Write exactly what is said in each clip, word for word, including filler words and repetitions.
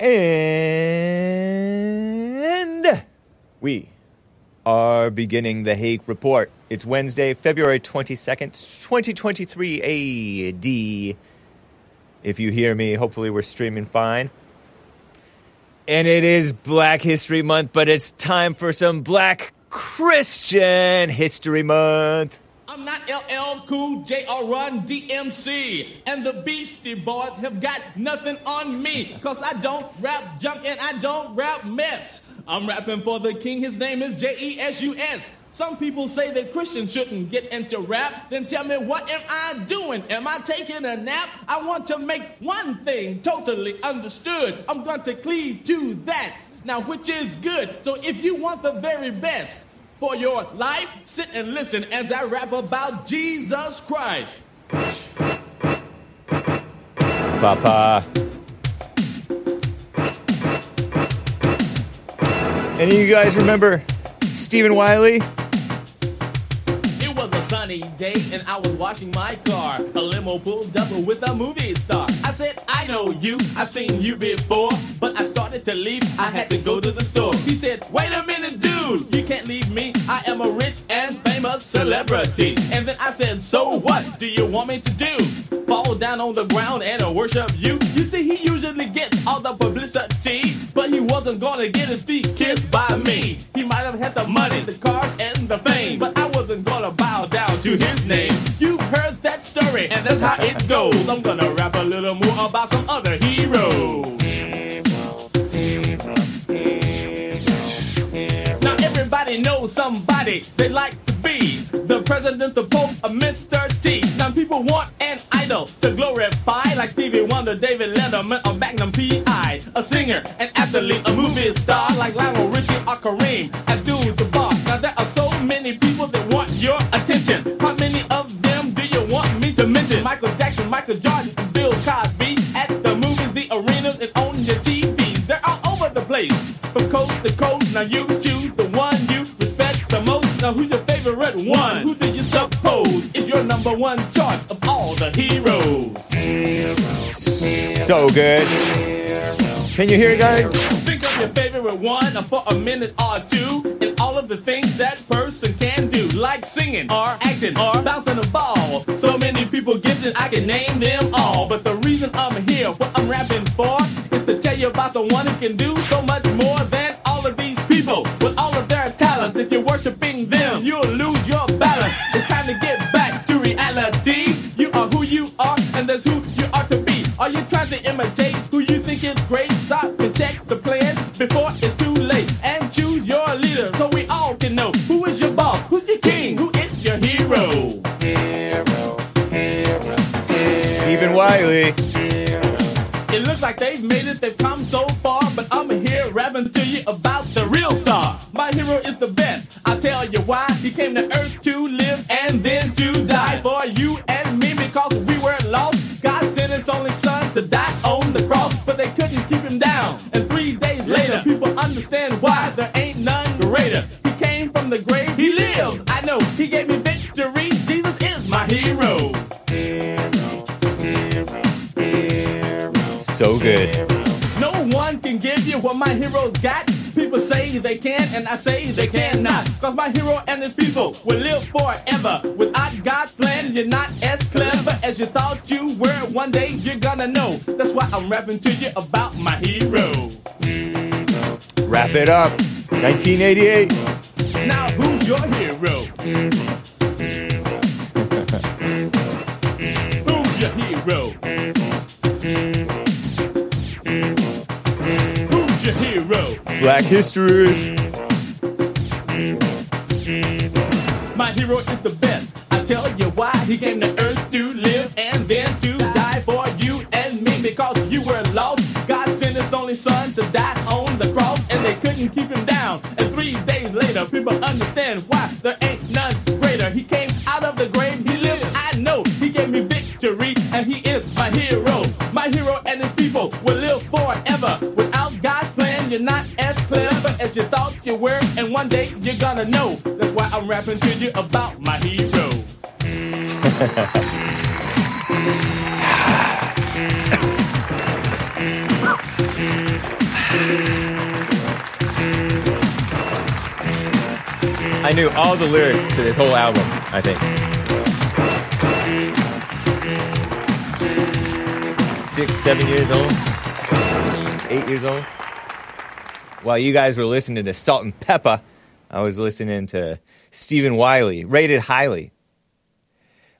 And we are beginning the Hake Report. It's Wednesday, February twenty-second, twenty twenty-three A D. If you hear me, hopefully we're streaming fine. And it is Black History Month, but it's time for some Black Christian History Month. I'm not L L Cool J or Run D M C, and the Beastie Boys have got nothing on me, cause I don't rap junk and I don't rap mess. I'm rapping for the king, his name is J E S U S. Some people say that Christians shouldn't get into rap. Then tell me, what am I doing? Am I taking a nap? I want to make one thing totally understood. I'm going to cleave to that, now which is good. So if you want the very best for your life, sit and listen as I rap about Jesus Christ. Papa. Any of you guys remember Stephen Wiley? It was a sunny day and I was washing my car. A limo pulled up with a movie star. I said, I know you, I've seen you before. But I started to leave, I had to go to the store. He said, wait a minute, dude, you can't leave me. I am a rich and famous celebrity. And then I said, so what do you want me to do? Fall down on the ground and worship you? You see, he usually gets all the publicity, but he wasn't gonna get his feet kissed by me. He might have had the money, the cars, and the fame, but I wasn't gonna bow down to his name. You've heard that story, and that's how it goes. I'm gonna rap a little more about some other heroes. Now everybody knows somebody they like to be. The president, the pope, a Mister T. Now people want an idol to glorify, like Stevie Wonder, David Letterman, or Magnum P I. A singer, an athlete, a movie star, like Lionel Richie or Kareem, and Dupart. Now there are so many people that want your attention. How many of them do you want me to mention? Michael Jackson, Michael Jordan, Bill Cosby. At the movies, the arenas, and on your T V. They're all over the place, from coast to coast. Now you choose the one you respect the most. Now who's your favorite one? Who do you suppose is your number one choice of all the heroes? So good. Can you hear it, guys? Think of your favorite one for a minute or two, and all of the things that person can do, like singing or acting or bouncing a ball. So many people gifted, I can name them all. But the reason I'm here, what I'm rapping for, is to tell you about the one who can do so much more than all of these people with all of their talents. If you're worshiping them, you'll lose your balance. It's time to get back to reality. You are who you are, and that's who you are to be. Are you trying to imitate who you think is great? Stop and check the plan before it's too late, and choose your leader so we all can know who is your boss, who's your king, who is your hero. Hero, hero, hero. Stephen Wiley. It looks like they've made it, they've come so far, but I'm here rapping to you about the real star. My hero is the best, I'll tell you why. He came to earth to live and then to die for you and me, because we were lost. God sent his only son to die on the cross, but they couldn't keep him down. And three days later, people understand why there ain't none greater. He came from the grave, he lives, I know. He gave me victory, Jesus is my hero. So good. No one can give you what my heroes got. People say they can, and I say they cannot. Cause my hero and his people will live forever. Without God's plan, you're not as clever as you thought you were. One day you're gonna know. That's why I'm rapping to you about my hero. Wrap it up. nineteen eighty-eight. Now who's your hero? Who's your hero? Hero. Black history. My hero is the best. I tell you why. He came to earth to live and then to die for you and me, because you were lost. God sent his only son to die on the cross, and they couldn't keep him down. And three days later, people understand why there ain't none greater. He came out of the grave. He lives, I know. He gave me victory, and he is my hero. My hero and his people will live forever. Without God's plan, you're not as clever as you thought you were, and one day you're gonna know. That's why I'm rapping to you about my hero. I knew all the lyrics to this whole album, I think. Six, seven years old. Eight years old. While you guys were listening to Salt-N-Pepa, I was listening to Stephen Wiley, rated highly.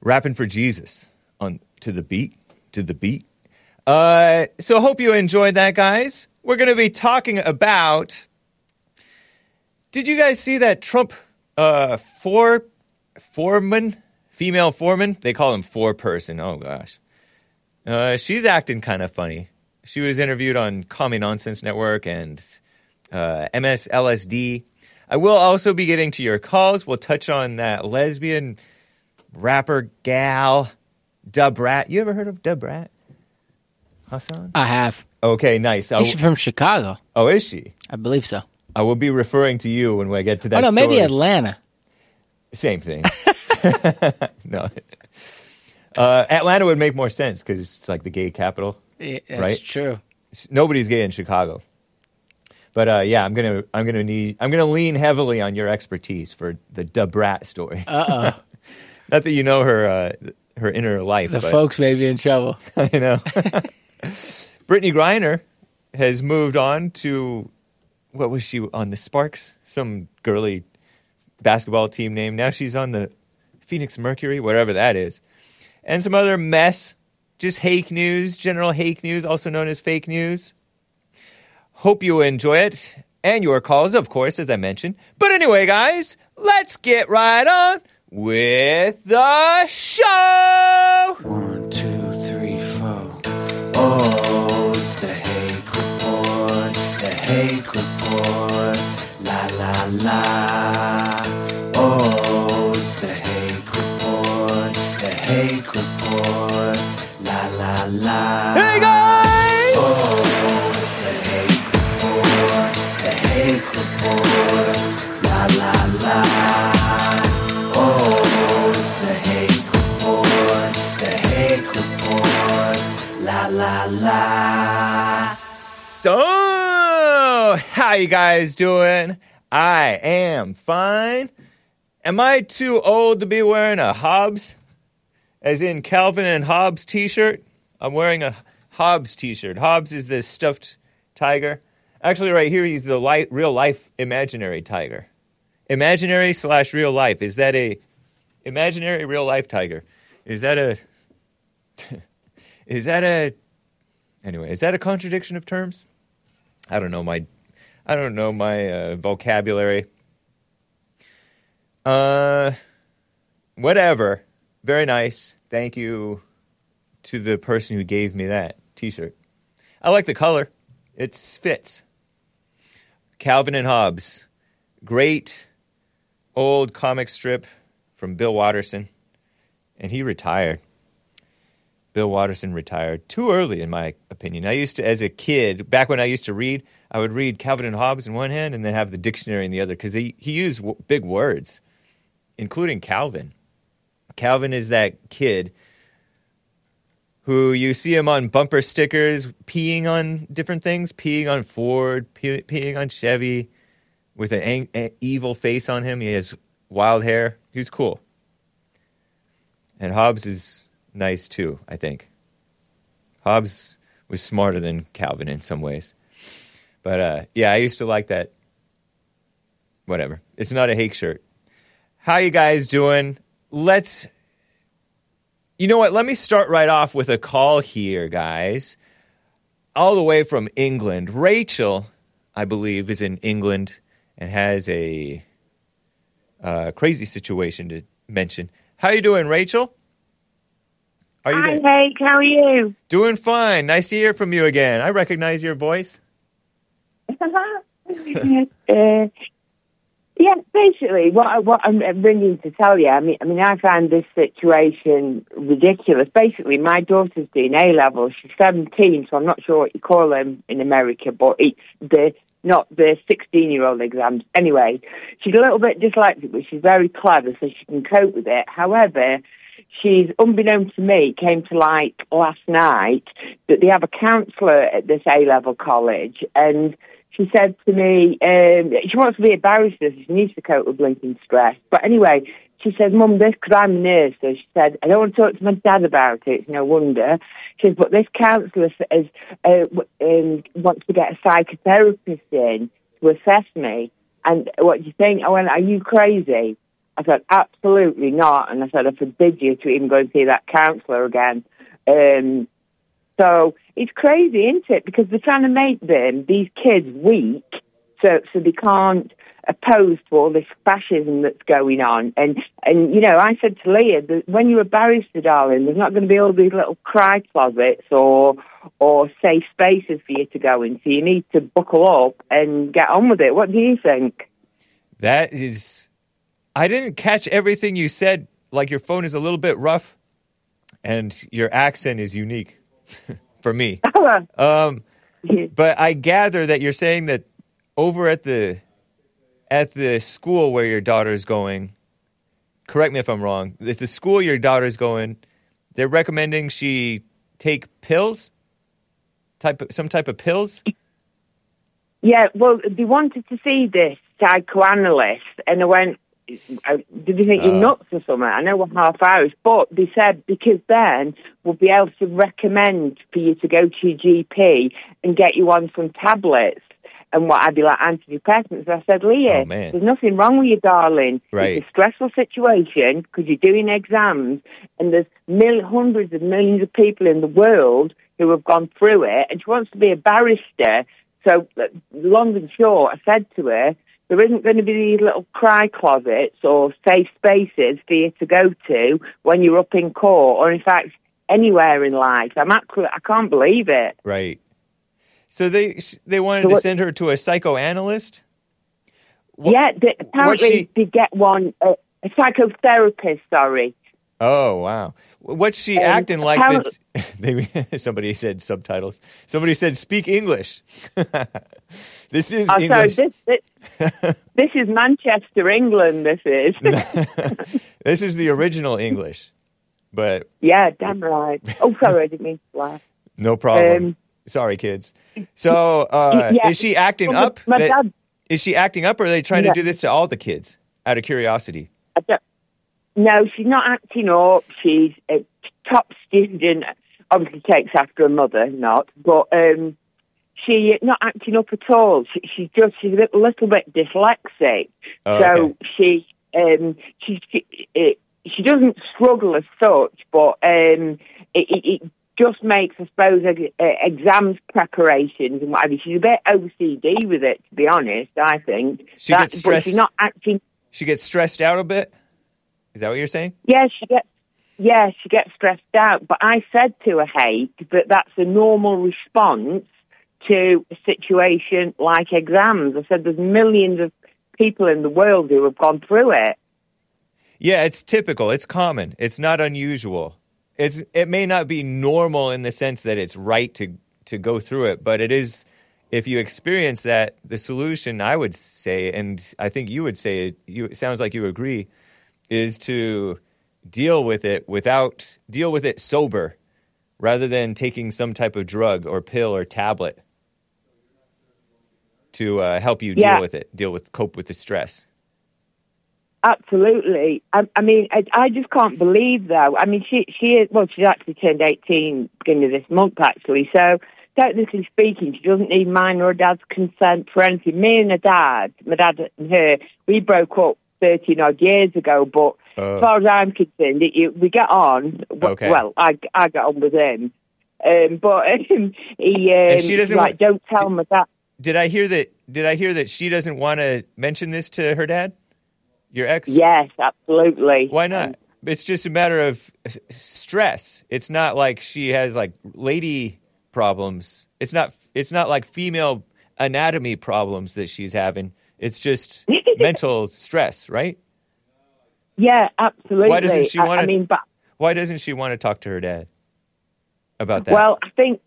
Rapping for Jesus. On to the beat. To the beat. Uh, so hope you enjoyed that, guys. We're going to be talking about... Did you guys see that Trump... Uh, four, foreman, female foreman. They call him four person. Oh gosh, uh, she's acting kind of funny. She was interviewed on Common Nonsense Network and uh, M S L S D. I will also be getting to your calls. We'll touch on that lesbian rapper gal, Da Brat. You ever heard of Da Brat, Hassan? I have. Okay, nice. She's w- from Chicago. Oh, is she? I believe so. I will be referring to you when I get to that story. Oh, no, maybe story. Atlanta. Same thing. No. Uh, Atlanta would make more sense because it's like the gay capital. Yeah, that's right? True. Nobody's gay in Chicago. But uh, yeah, I'm gonna, I'm gonna need, I'm gonna lean heavily on your expertise for the Da Brat story. Uh oh. Not that you know her, uh, her inner life. The but folks may be in trouble. I know. Brittney Griner has moved on to. What was she on the Sparks? Some girly basketball team name. Now she's on the Phoenix Mercury, whatever that is. And some other mess. Just hake news, general hake news, also known as fake news. Hope you enjoy it. And your calls, of course, as I mentioned. But anyway, guys, let's get right on with the show. One, two, three, four. Oh, it's the Hake Report. The Hake Report. La la la. Oh, it's the Hake Report. The Hake Report. La la la. Hey guys! Oh, it's the Hake Report. The Hake Report. La la la. Oh, it's the Hake Report. The Hake Report. La la la. So. How you guys doing? I am fine. Am I too old to be wearing a Hobbes? As in Calvin and Hobbes t-shirt? I'm wearing a Hobbes t-shirt. Hobbes is the stuffed tiger. Actually, right here, he's the li- real-life imaginary tiger. Imaginary slash real-life. Is that a... Imaginary real-life tiger. Is that a... is that a... Anyway, is that a contradiction of terms? I don't know my... I don't know my uh, vocabulary. Uh, whatever. Very nice. Thank you to the person who gave me that t-shirt. I like the color. It fits. Calvin and Hobbes. Great old comic strip from Bill Watterson. And he retired. Bill Watterson retired too early, in my opinion. I used to, as a kid, back when I used to read, I would read Calvin and Hobbes in one hand and then have the dictionary in the other because he, he used w- big words, including Calvin. Calvin is that kid who you see him on bumper stickers peeing on different things, peeing on Ford, pee- peeing on Chevy with an ang- an evil face on him. He has wild hair. He was cool. And Hobbes is nice too, I think. Hobbes was smarter than Calvin in some ways. But, uh, yeah, I used to like that. Whatever. It's not a Hake shirt. How you guys doing? Let's... You know what? Let me start right off with a call here, guys. All the way from England. Rachel, I believe, is in England and has a uh, crazy situation to mention. How you doing, Rachel? Are you there? Hi, Hake. How are you? Doing fine. Nice to hear from you again. I recognize your voice. uh, yeah, basically, what, what I'm ringing to tell you, I mean, I mean, I find this situation ridiculous. Basically, my daughter's doing A-level. She's seventeen, so I'm not sure what you call them in America, but it's the not the sixteen-year-old exams. Anyway, she's a little bit dyslexic, but she's very clever, so she can cope with it. However, she's, unbeknownst to me, came to light last night that they have a counsellor at this A-level college, and she said to me, um, she wants to be a barrister, she needs to cope with blinking stress. But anyway, she says, Mum, this, because I'm a nurse, so she said, I don't want to talk to my dad about it, it's no wonder. She says, but this counsellor says, uh, um, wants to get a psychotherapist in to assess me. And what do you think? I went, are you crazy? I said, absolutely not. And I said, I forbid you to even go and see that counsellor again. Um, so it's crazy, isn't it? Because they're trying to make them, these kids, weak, so so they can't oppose to all this fascism that's going on. And, and you know, I said to Leah, that when you're a barrister, darling, there's not going to be all these little cry closets or or safe spaces for you to go in. So you need to buckle up and get on with it. What do you think? That is... I didn't catch everything you said. Like, your phone is a little bit rough, and your accent is unique for me. Um, but I gather that you're saying that over at the at the school where your daughter is going, correct me if I'm wrong, at the school your daughter is going, they're recommending she take pills, type of, some type of pills? Yeah, well, they wanted to see this psychoanalyst, and I went, did you think you're nuts or something? I know we're half hours, but they said because then we'll be able to recommend for you to go to your G P and get you on some tablets and what I'd be like, antidepressants. I said, Leah, oh, there's nothing wrong with you, darling. Right. It's a stressful situation because you're doing exams and there's mil- hundreds of millions of people in the world who have gone through it, and she wants to be a barrister. So long and short, I said to her, there isn't going to be these little cry closets or safe spaces for you to go to when you're up in court, or in fact anywhere in life. I'm actually, I can't believe it. Right. So they they wanted so what, to send her to a psychoanalyst. What, yeah, they, apparently she, they get one uh, a psychotherapist. Sorry. Oh wow, what's she um, acting like? That, maybe somebody said subtitles. Somebody said speak English. This is oh, English. Sorry, this, this, this is Manchester, England. This is this is the original English, but yeah, damn right. Oh, sorry, I didn't mean to laugh. No problem. Um, Sorry, kids. So uh, yeah. Is she acting well, up? My, my dad, is she acting up, or are they trying yeah. to do this to all the kids out of curiosity? I don't, no, she's not acting up. She's a top student. Obviously takes after her mother, not. But um, she's not acting up at all. She, she's just she's a little bit dyslexic. Oh, so okay. she, um, she, she, she doesn't struggle as such, but um, it... it, it just makes, I suppose, uh, exams preparations and whatever. She's a bit O C D with it, to be honest, I think. She that, gets stressed. She's not acting... She gets stressed out a bit? Is that what you're saying? Yeah, she gets, yeah, she gets stressed out. But I said to her, Hake, that that's a normal response to a situation like exams. I said there's millions of people in the world who have gone through it. Yeah, it's typical. It's common. It's not unusual. It's, it may not be normal in the sense that it's right to to go through it, but it is, if you experience that, the solution, I would say, and I think you would say, it, you, it sounds like you agree, is to deal with it without, deal with it sober, rather than taking some type of drug or pill or tablet to uh, help you yeah. deal with it, deal with, cope with the stress. Absolutely. I, I mean, I, I just can't believe, though. I mean, she she is, well, she's actually turned eighteen beginning of this month, actually. So, technically speaking, she doesn't need mine or her dad's consent for anything. Me and her dad, my dad and her, we broke up thirteen-odd years ago, but uh, as far as I'm concerned, it, it, we get on. Okay. Well, I, I get on with him. Um, but um, he, um, she doesn't like, want, don't tell did, my dad. Did I hear that, did I hear that she doesn't want to mention this to her dad? Your ex? Yes, absolutely. Why not? It's just a matter of stress. It's not like she has like lady problems. It's not. It's not like female anatomy problems that she's having. It's just mental stress, right? Yeah, absolutely. Why doesn't she want? I mean, but why doesn't she want to talk to her dad about that? Well, I think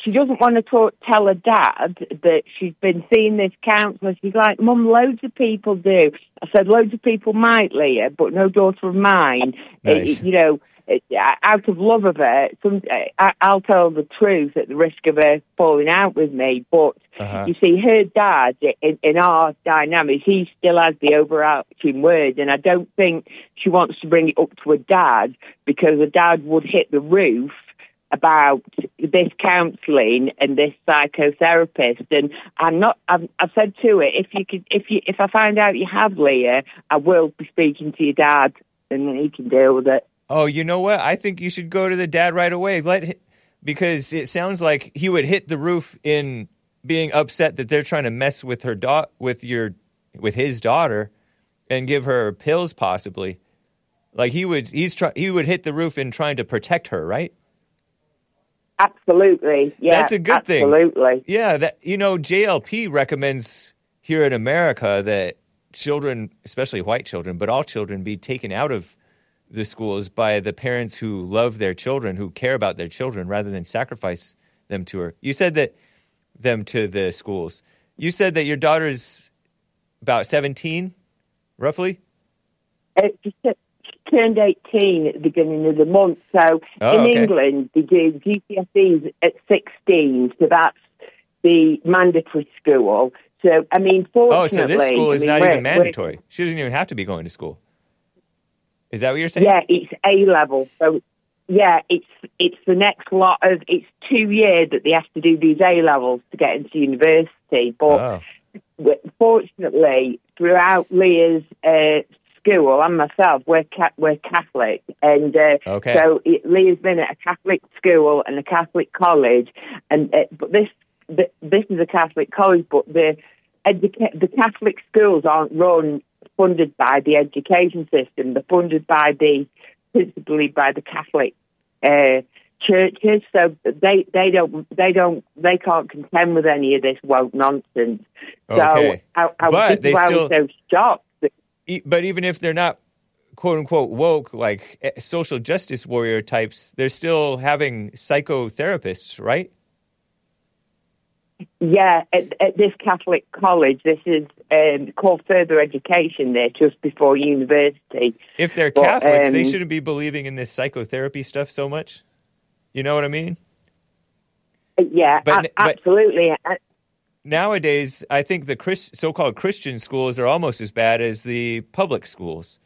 she doesn't want to talk, tell her dad that she's been seeing this counsellor. She's like, Mum, loads of people do. I said, loads of people might, Leah, but no daughter of mine. Nice. It, you know, it, out of love of her, some, I, I'll tell the truth at the risk of her falling out with me. But uh-huh. you see, her dad, in, in our dynamics, he still has the overarching word, and I don't think she wants to bring it up to her dad because her dad would hit the roof about this counselling and this psychotherapist. And I'm not. I've, I've said to her, if you could, if you, if I find out you have Leah, I will be speaking to your dad, and he can deal with it. Oh, you know what? I think you should go to the dad right away. Let because it sounds like he would hit the roof in being upset that they're trying to mess with her da- with your, with his daughter, and give her pills possibly. Like he would, he's try- he would hit the roof in trying to protect her, right? Absolutely, yeah. That's a good absolutely. thing. Absolutely. Yeah, that, you know, J L P recommends here in America that children, especially white children, but all children, be taken out of the schools by the parents who love their children, who care about their children, rather than sacrifice them to her. You said that them to the schools. You said that your daughter's about seventeen, roughly? Uh, turned eighteen at the beginning of the month, so oh, in okay. England they do G C S Es at sixteen, so that's the mandatory school. So, I mean, fortunately... Oh, so this school is I mean, not even mandatory. She doesn't even have to be going to school. Is that what you're saying? Yeah, it's A-level, so... Yeah, it's it's the next lot of... It's two years that they have to do these A-levels to get into university, but oh. fortunately, throughout Leah's... Uh, School and myself, we're ca- we're Catholic, and uh, okay. so it, Leah's been at a Catholic school and a Catholic college, and uh, but this the, this is a Catholic college, but the educa- the Catholic schools aren't run funded by the education system; they're funded by the principally by the Catholic uh, churches. So they they don't they don't they can't contend with any of this woke nonsense. Okay. So I, I was just still... so shocked. But even if they're not, quote-unquote, woke, like social justice warrior types, they're still having psychotherapists, right? Yeah, at, at this Catholic college, this is um, called further education there, just before university. If they're but, Catholics, um, they shouldn't be believing in this psychotherapy stuff so much. You know what I mean? Yeah, but, a- absolutely. But, nowadays, I think the Christ- so-called Christian schools are almost as bad as the public schools.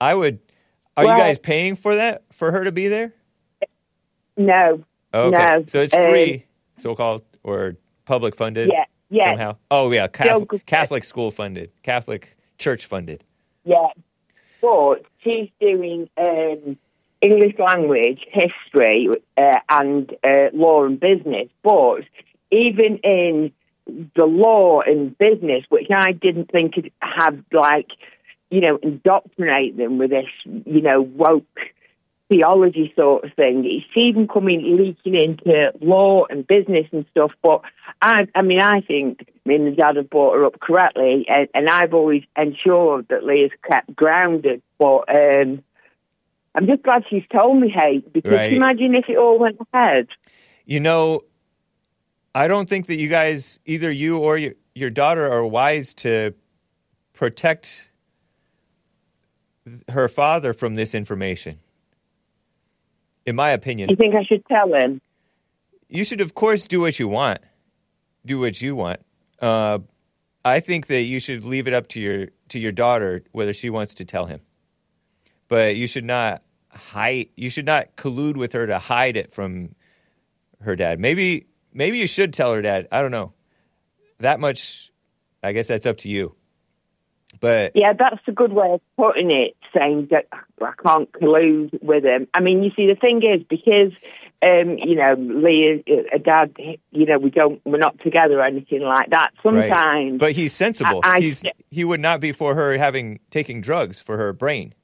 I would... Are well, you guys paying for that, for her to be there? No. Okay. No. So it's free, um, so-called, or public-funded yeah, yeah. somehow? Oh, yeah, Catholic, so, Catholic school-funded, Catholic church-funded. Yeah. But she's doing... Um, English language, history, uh, and uh, law and business, but... Even in the law and business, which I didn't think could have, like, you know, indoctrinate them with this, you know, woke theology sort of thing. It's even coming, leaking into law and business and stuff. But, I, I mean, I think me and the dad have brought her up correctly, and, and I've always ensured that Leah's kept grounded. But um, I'm just glad she's told me, hey, because right. imagine if it all went ahead. You know... I don't think that you guys, either you or your, your daughter, are wise to protect th- her father from this information, in my opinion. You think I should tell him? You should, of course, do what you want. Do what you want. Uh, I think that you should leave it up to your to your daughter whether she wants to tell him. But you should not hide. You should not collude with her to hide it from her dad. Maybe... Maybe you should tell her dad. I don't know. That much, I guess that's up to you. But yeah, that's a good way of putting it, saying that I can't collude with him. I mean, you see, the thing is, because, um, you know, Leah, uh, dad, you know, we don't, we're not together or anything like that. Sometimes. Right. But he's sensible. I, I, he's, he would not be for her having, taking drugs for her brain.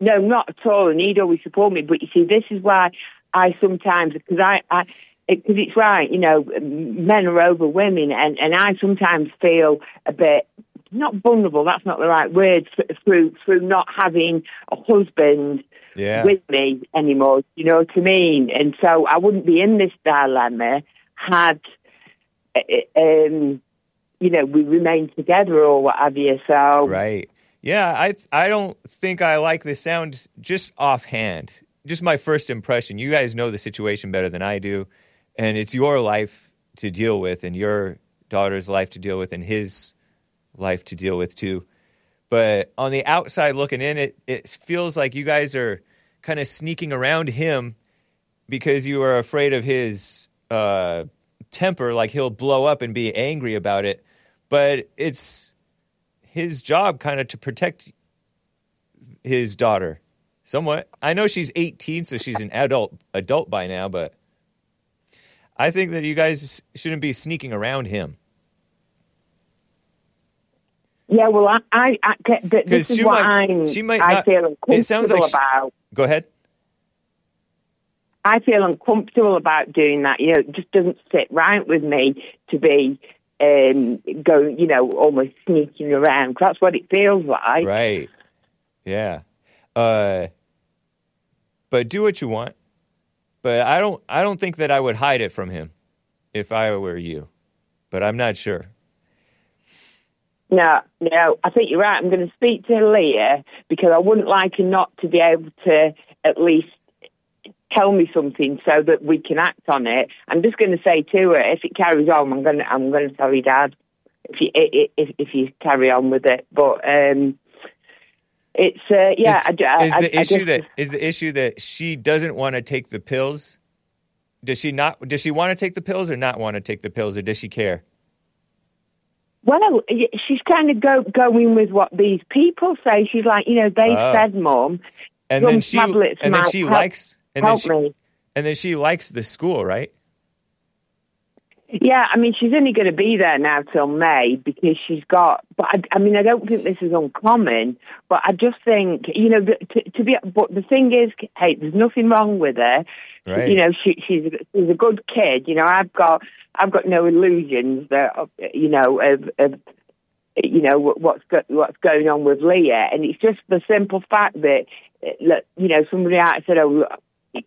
No, not at all. And he'd always support me. But you see, this is why I sometimes, because I, I because it, it's right, you know, men are over women, and, and I sometimes feel a bit, not vulnerable, that's not the right word, through through not having a husband yeah. with me anymore, you know what I mean? And so I wouldn't be in this dilemma had, um, you know, we remained together or what have you, so... Right. Yeah, I I don't think I like the sound just offhand. Just my first impression. You guys know the situation better than I do, and it's your life to deal with and your daughter's life to deal with and his life to deal with too. But on the outside looking in, it, it feels like you guys are kind of sneaking around him because you are afraid of his uh, temper, like he'll blow up and be angry about it. But it's his job kind of to protect his daughter somewhat. I know she's eighteen, so she's an adult adult by now, but I think that you guys shouldn't be sneaking around him. Yeah, well, I, I, I this is what might, I'm, she might not, I feel uncomfortable it sounds like she, about. Go ahead. I feel uncomfortable about doing that. You know, it just doesn't sit right with me to be um, going, you know, almost sneaking around. Cause that's what it feels like. Right. Yeah. Uh, but do what you want. But I don't. I don't think that I would hide it from him if I were you. But I'm not sure. No, no, I think you're right. I'm going to speak to Leah because I wouldn't like her not to be able to at least tell me something so that we can act on it. I'm just going to say to her, if it carries on, I'm going to, I'm going to tell your dad if you, if, if you carry on with it. But um, it's, uh, yeah. It's, I, I, is, the I, issue I just, that, is the issue that she doesn't want to take the pills? Does she not? Does she want to take the pills or not want to take the pills, or does she care? Well, she's kind of go, going with what these people say. She's like, you know, they oh. said, Mum, and then she, tablets and then she help, likes, and help then she, me. And then she likes the school, right? Yeah, I mean, she's only going to be there now till May because she's got. But I, I mean, I don't think this is uncommon. But I just think, you know, to, to be. But the thing is, hey, there's nothing wrong with her. Right. You know, she, she's she's a good kid. You know, I've got I've got no illusions that you know of, of you know what's go, what's going on with Leah, and it's just the simple fact that look, you know, somebody out said, oh, look,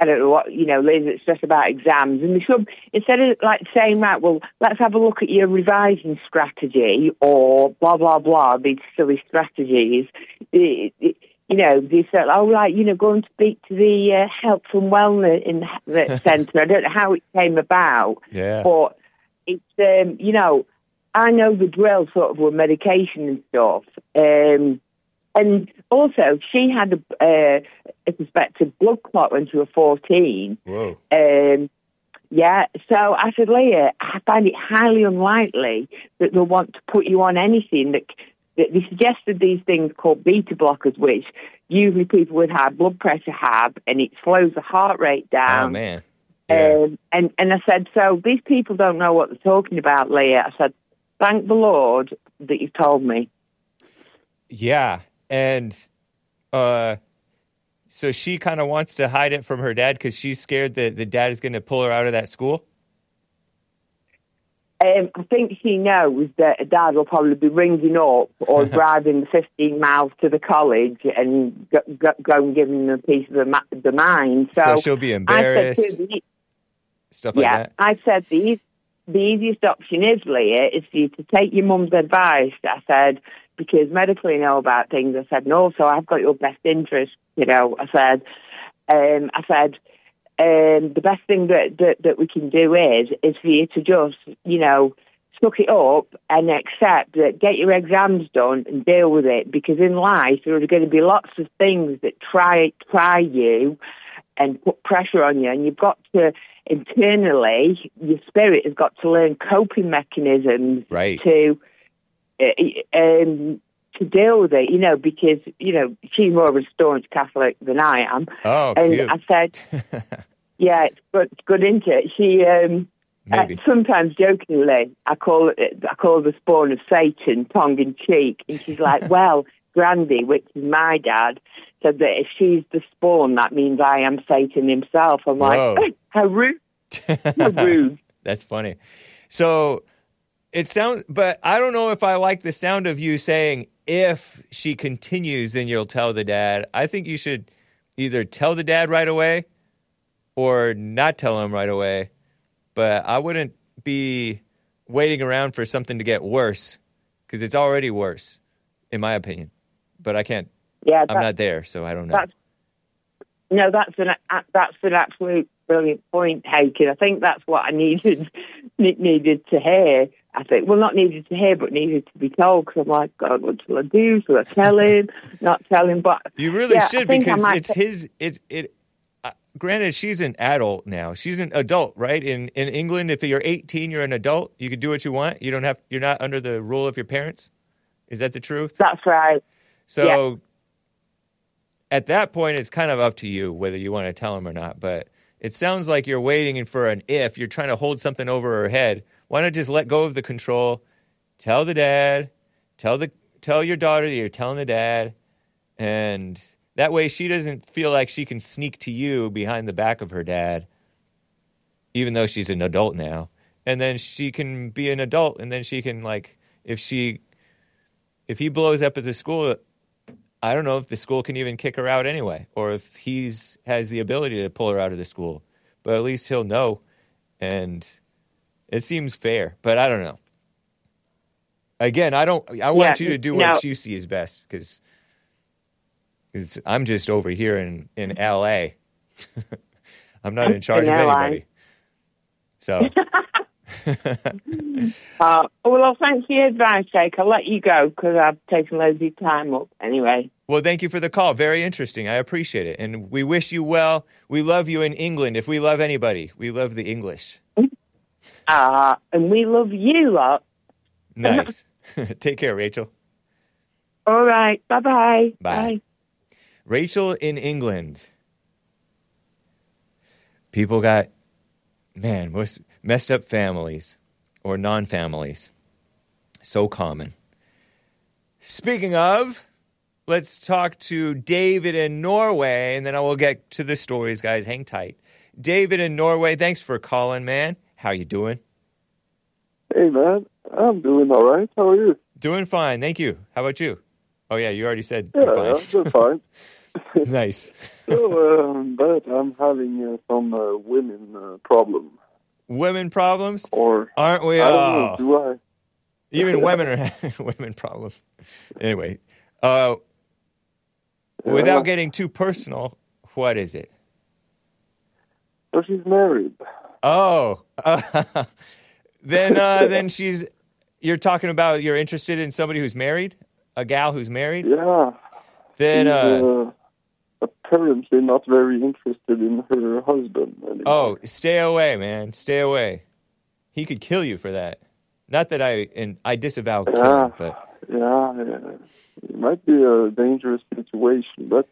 I don't know what you know, Liz, it's just about exams, and some instead of like saying, right, well, let's have a look at your revising strategy or blah blah blah these silly strategies. It, it, You know, they said, oh, right, you know, go and speak to the uh, health and wellness in the centre. I don't know how it came about, yeah. but it's, um, you know, I know the drill sort of with medication and stuff. Um, and also, she had a, uh, a suspected blood clot when she was fourteen. Whoa. Um, yeah, so I said, Leah, I find it highly unlikely that they'll want to put you on anything that... They suggested these things called beta blockers, which usually people with high blood pressure have, and it slows the heart rate down. Oh, man. Yeah. Um, and, and I said, so these people don't know what they're talking about, Leah. I said, thank the Lord that you told me. Yeah. And uh, so she kind of wants to hide it from her dad because she's scared that the dad is going to pull her out of that school? Um, I think she knows that Dad will probably be ringing up or driving fifteen miles to the college and go, go, go and give him a piece of the, ma- the mind. So, so she'll be embarrassed. I said the, Stuff like yeah, that. I said the, e- the easiest option is, Leah, is for you to take your mum's advice. I said, because medically you know about things. I said, and also I've got your best interest, you know. I said, um, I said, Um, the best thing that, that, that we can do is is for you to just, you know, suck it up and accept that, get your exams done and deal with it, because in life there are going to be lots of things that try try you and put pressure on you, and you've got to, internally, your spirit has got to learn coping mechanisms right. to uh, um, to deal with it, you know, because, you know, she's more of a staunch Catholic than I am. Oh, and cute. I said, yeah, it's good, it's good, isn't it? She, um, uh, sometimes jokingly, I call it, I call her the spawn of Satan, tongue in cheek. And she's like, well, Grandy, which is my dad, said that if she's the spawn, that means I am Satan himself. I'm like, oh, how rude. How rude. That's funny. So it sounds, but I don't know if I like the sound of you saying, if she continues, then you'll tell the dad. I think you should either tell the dad right away or not tell him right away. But I wouldn't be waiting around for something to get worse because it's already worse. in my opinion. But I can't. Yeah, I'm not there, so I don't know. That's, no, that's an that's an absolute brilliant point, Hake. I think that's what I needed needed to hear. I think, well, not needed to hear, but needed to be told. Because I'm like, God, what shall I do? Shall I tell him? Not tell him? But you really yeah, should, because it's t- his. It it. Uh, granted, she's an adult now. She's an adult, right? In in England, if you're eighteen, you're an adult. You can do what you want. You don't have. You're not under the rule of your parents. Is that the truth? That's right. So. Yeah. At that point, it's kind of up to you whether you want to tell him or not. But it sounds like you're waiting for an if. You're trying to hold something over her head. Why not just let go of the control? Tell the dad. Tell the tell your daughter that you're telling the dad. And that way she doesn't feel like she can sneak to you behind the back of her dad, even though she's an adult now. And then she can be an adult. And then she can, like, if she, if he blows up at the school... I don't know if the school can even kick her out anyway, or if he's has the ability to pull her out of the school. But at least he'll know, and it seems fair. But I don't know. Again, I don't. I want yeah, you to do no. what you see is best, because I'm just over here in in L A I'm not in charge in of anybody. So. uh, well, thanks for your advice, Jake. I'll let you go because I've taken loads of your time up anyway. Well, thank you for the call. Very interesting. I appreciate it. And we wish you well. We love you in England. If we love anybody, we love the English. Uh, and we love you lot. Nice. Take care, Rachel. All right. Bye-bye. Bye. Bye. Rachel in England. People got... Man, what's... Messed up families or non-families. So common. Speaking of, let's talk to David in Norway, and then I will get to the stories, guys. Hang tight. David in Norway, thanks for calling, man. How you doing? Hey, man. I'm doing all right. How are you? Doing fine. Thank you. How about you? Oh, yeah, you already said yeah, you're fine. Yeah, I'm fine. Nice. So, um, but I'm having uh, some uh, women uh, problems. Women problems? Or aren't we all? I don't know, do I? Even women are having women problems. Anyway, uh, yeah. without getting too personal, what is it? Well, she's married. Oh, uh, then uh, then she's. You're talking about you're interested in somebody who's married, a gal who's married. Yeah. Then. Uh, uh, Apparently not very interested in her husband anymore. Oh, stay away, man. Stay away. He could kill you for that. Not that I and I disavow killing, yeah, but... Yeah, yeah. It might be a dangerous situation, but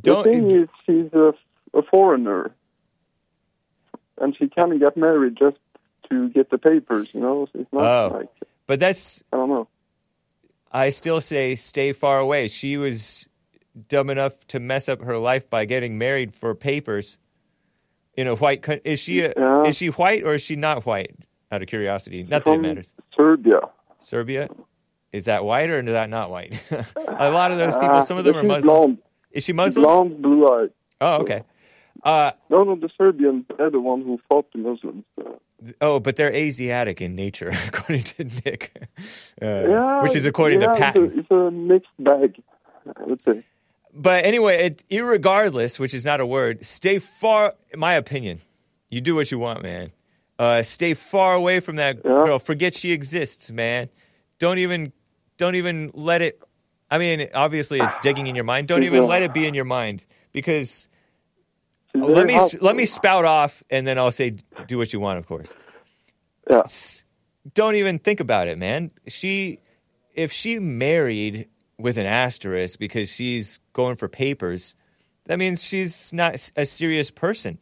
Don't, the thing is, she's a, a foreigner. And she can't get married just to get the papers, you know? It's not oh, like... But that's... I don't know. I still say stay far away. She was... dumb enough to mess up her life by getting married for papers in a white country. Is she a, yeah. is she white or is she not white? Out of curiosity, not From that it matters. Serbia. Serbia, is that white or is that not white? A lot of those people. Some of them uh, are Muslim. Blonde. Is she Muslim? Blonde, blue eyes. Oh, okay. Uh, no, no, the Serbians. They're the ones who fought the Muslims. So. Oh, but they're Asiatic in nature, according to Nick. Uh, yeah, which is according yeah, to Patton. It's a, it's a mixed bag, I would say. But anyway, it, irregardless, which is not a word, stay far, in my opinion, you do what you want, man. Uh, stay far away from that yeah. girl. Forget she exists, man. Don't even, don't even let it, I mean, obviously it's digging in your mind. Don't even yeah. let it be in your mind, because let me, let me spout off and then I'll say, do what you want, of course. Yeah. S- don't even think about it, man. She, if she married... with an asterisk because she's going for papers, that means she's not a serious person.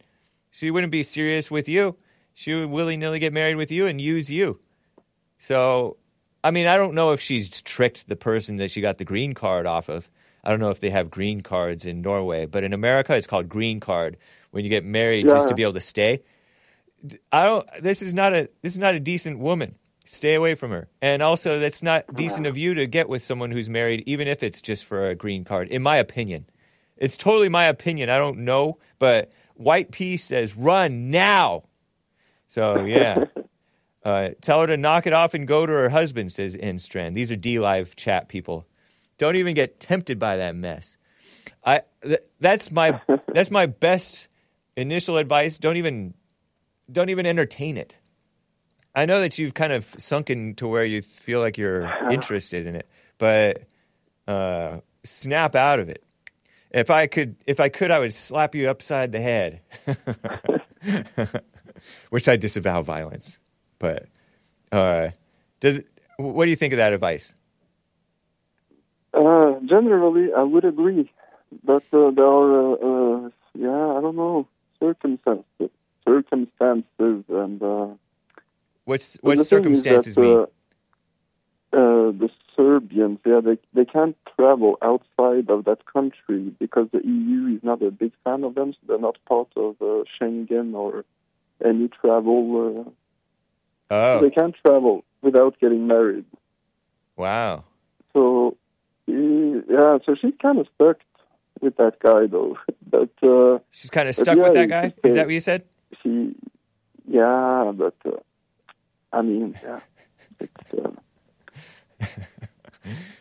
She wouldn't be serious with you. She would willy-nilly get married with you and use you. So, I mean, I don't know if she's tricked the person that she got the green card off of. I don't know if they have green cards in Norway, but in America it's called green card when you get married yeah. just to be able to stay. I don't. This is not a. This is not a decent woman. Stay away from her. And also, that's not decent of you to get with someone who's married, even if it's just for a green card, in my opinion. It's totally my opinion. I don't know, but White P says, run now. So, yeah. uh, tell her to knock it off and go to her husband, says Instrand. These are D Live chat people. Don't even get tempted by that mess. I th- that's my that's my best initial advice. Don't even don't even entertain it. I know that you've kind of sunken to where you feel like you're interested in it, but uh, snap out of it. If I could, if I could, I would slap you upside the head, which I disavow violence. But uh, does what do you think of that advice? Uh, generally, I would agree, but uh, there are, uh, uh, yeah, I don't know, circumstances, circumstances, and. Uh, What's what circumstances that, mean? Uh, uh, the Serbians, yeah, they they can't travel outside of that country because the E U is not a big fan of them, so they're not part of uh, Schengen or any travel. Uh, oh. They can't travel without getting married. Wow. So, yeah, so she's kind of stuck with that guy, though. But uh, she's kind of stuck yeah, with that guy? Is that what you said? She, yeah, but... Uh, I mean, yeah. Uh,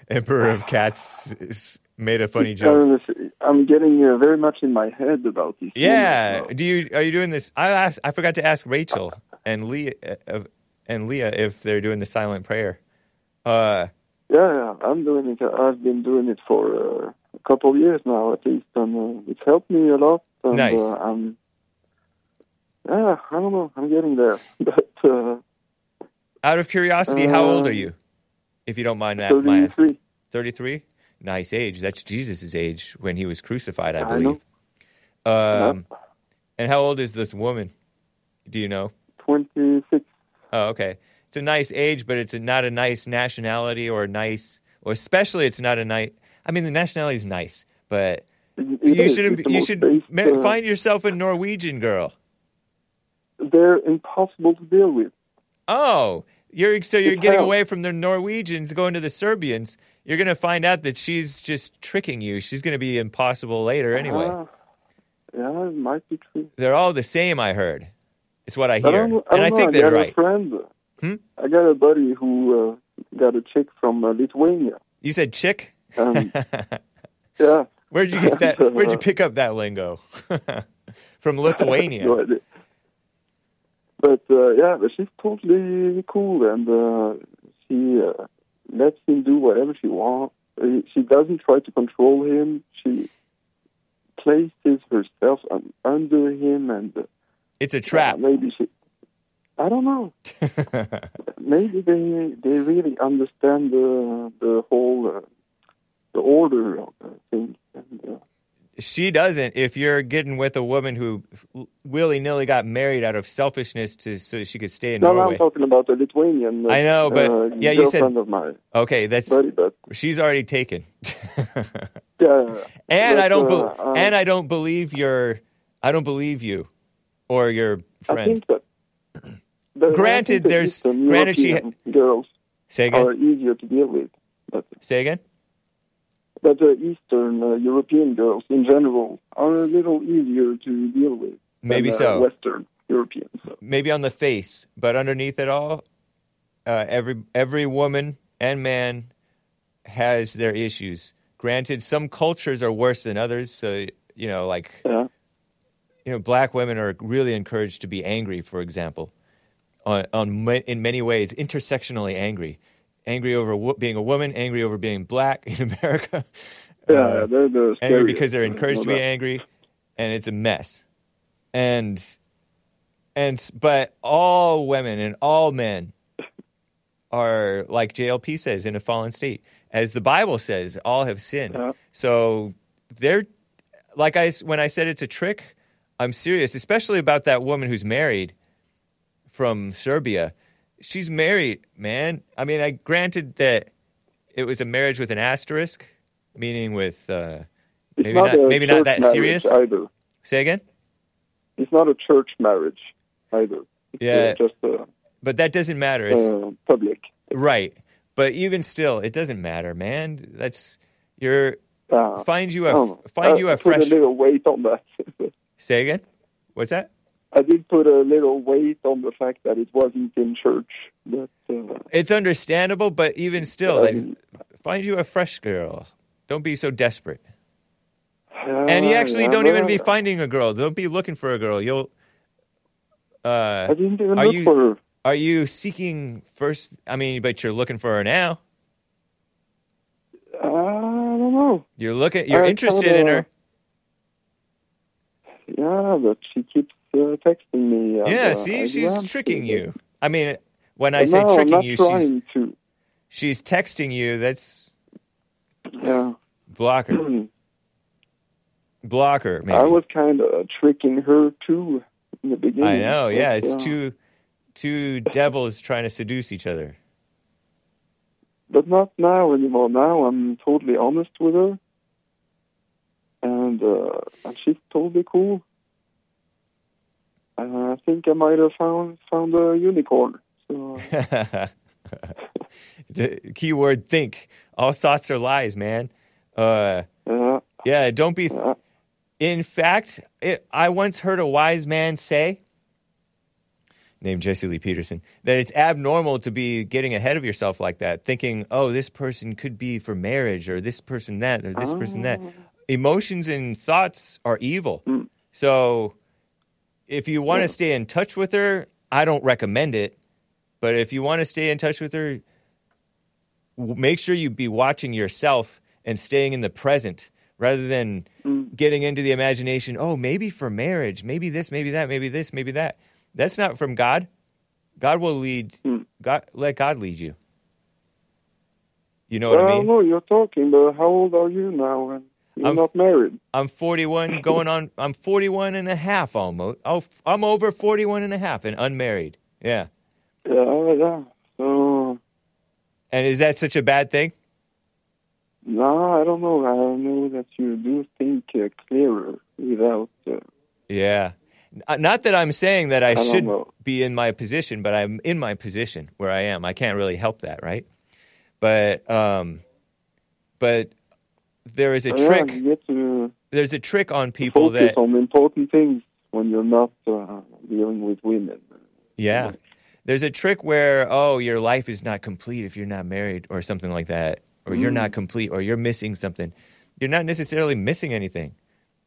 Emperor of Cats made a funny joke. I'm getting uh, very much in my head about these. Yeah, things, so. do you are you doing this? I asked, I forgot to ask Rachel and Leah uh, and Leah if they're doing the silent prayer. Uh, yeah, yeah, I'm doing it. I've been doing it for uh, a couple of years now, at least, and uh, it's helped me a lot. And, nice. Uh, I'm, yeah, I don't know. I'm getting there, but. Uh, Out of curiosity, uh, how old are you? If you don't mind that. thirty-three. thirty-three? Nice age. That's Jesus' age when he was crucified, I believe. I know. Um, yeah. And how old is this woman? Do you know? twenty-six. Oh, okay. It's a nice age, but it's not a nice nationality or nice... Or especially it's not a nice... I mean, the nationality is nice, but it, it you, shouldn't, you should based, find uh, yourself a Norwegian girl. They're impossible to deal with. Oh, You're, so you're getting away from the Norwegians, going to the Serbians. You're going to find out that she's just tricking you. She's going to be impossible later anyway. Uh, yeah, it might be true. They're all the same, I heard. It's what I hear. I don't, I don't and I know. think I they're got right. A friend. Hmm? I got a buddy who uh, got a chick from uh, Lithuania. You said chick? Um, yeah. Where'd you get that? Where'd you pick up that lingo? From Lithuania. No idea. But, uh, yeah, but she's totally cool, and uh, she uh, lets him do whatever she wants. She doesn't try to control him. She places herself under him, and... Uh, it's a trap. Yeah, maybe she... I don't know. Maybe they they really understand the, the whole... Uh, the order of the thing, and... Uh, She doesn't. If you're getting with a woman who willy-nilly got married out of selfishness to so she could stay in no, Norway. No, I'm talking about a Lithuanian. I know, but uh, yeah, you said of mine. Okay, that's buddy, but, she's already taken. Yeah, and but, I don't. Be- uh, uh, and I don't believe your. I don't believe you, or your friend. I think that, that, granted, I think there's granted European she ha- girls say again? Are easier to deal with. But. Say again. But uh, Eastern uh, European girls, in general, are a little easier to deal with Maybe than uh, so. Western Europeans. So. Maybe on the face, but underneath it all, uh, every every woman and man has their issues. Granted, some cultures are worse than others, so, you know, like, yeah. you know, black women are really encouraged to be angry, for example, on, on in many ways, intersectionally angry. Angry over wo- being a woman, angry over being black in America. Yeah, uh, they're, they're angry because they're encouraged to be angry, and it's a mess. And and but all women and all men are like J L P says in a fallen state, as the Bible says, all have sinned. Yeah. So they're like I when I said it's a trick, I'm serious, especially about that woman who's married from Serbia. She's married, man. I mean, I granted that it was a marriage with an asterisk, meaning with uh, maybe not, not maybe not that serious. Either. Say again. It's not a church marriage either. It's yeah, just a, but that doesn't matter. It's uh, public, right? But even still, it doesn't matter, man. That's your uh, find you a um, find uh, you a fresh. Put a little weight on that. Say again. What's that? I did put a little weight on the fact that it wasn't in church. But, uh, it's understandable, but even still, I mean, Find you a fresh girl. Don't be so desperate. Uh, and you actually don't even be finding a girl. Don't be looking for a girl. You'll. Uh, I didn't even look for her. Are you seeking first? I mean, but you're looking for her now. I don't know. You're looking. You're I interested kinda, in her. Yeah, but she keeps uh, texting me. And, yeah, see, uh, she's tricking you. I mean, when I no, say tricking I'm not you, she's to. she's texting you. That's yeah. Block her. Block her. Maybe. I was kind of tricking her too in the beginning. I know. Yeah, but, it's yeah. too. Two devils trying to seduce each other. But not now anymore. Now I'm totally honest with her. And, uh, and she's totally cool. And I think I might have found found a unicorn. So. The key word, think. All thoughts are lies, man. Uh, yeah. yeah, don't be... Th- yeah. In fact, it, I once heard a wise man say... named Jesse Lee Peterson, that it's abnormal to be getting ahead of yourself like that, thinking, oh, this person could be for marriage, or this person that, or this oh. person that. Emotions and thoughts are evil. Mm. So if you want to yeah. stay in touch with her, I don't recommend it. But if you want to stay in touch with her, make sure you be watching yourself and staying in the present rather than mm. getting into the imagination, oh, maybe for marriage, maybe this, maybe that, maybe this, maybe that. That's not from God. God will lead. Mm. God, let God lead you. You know well, what I mean? I know you're talking, but how old are you now? And you're I'm, not married. I'm forty-one, going on. I'm forty-one and a half almost. Oh, I'm over forty-one and a half and unmarried. Yeah. Yeah, yeah. So. And is that such a bad thing? No, I don't know. I don't know that you do think uh, clearer without. Uh, yeah. Not that I'm saying that I, I should be in my position, but I'm in my position where I am. I can't really help that, right? But um, but there is a oh, trick. Yeah, you get to There's a trick on people focus that on important things when you're not uh, dealing with women. Yeah, there's a trick where oh, your life is not complete if you're not married or something like that, or mm. you're not complete, or you're missing something. You're not necessarily missing anything.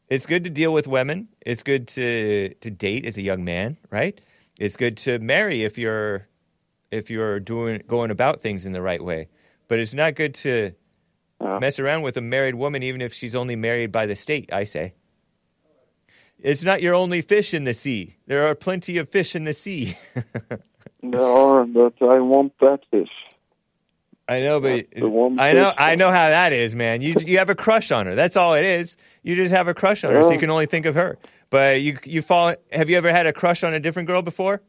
It's good to deal with women. It's good to, to date as a young man, right? It's good to marry if you're if you're doing going about things in the right way. But it's not good to uh. mess around with a married woman, even if she's only married by the state, I say. It's not your only fish in the sea. There are plenty of fish in the sea. There are, but I want that fish. I know, but I know, I know how that is, man. You you have a crush on her. That's all it is. You just have a crush on her, so you can only think of her. But you you fall. Have you ever had a crush on a different girl before?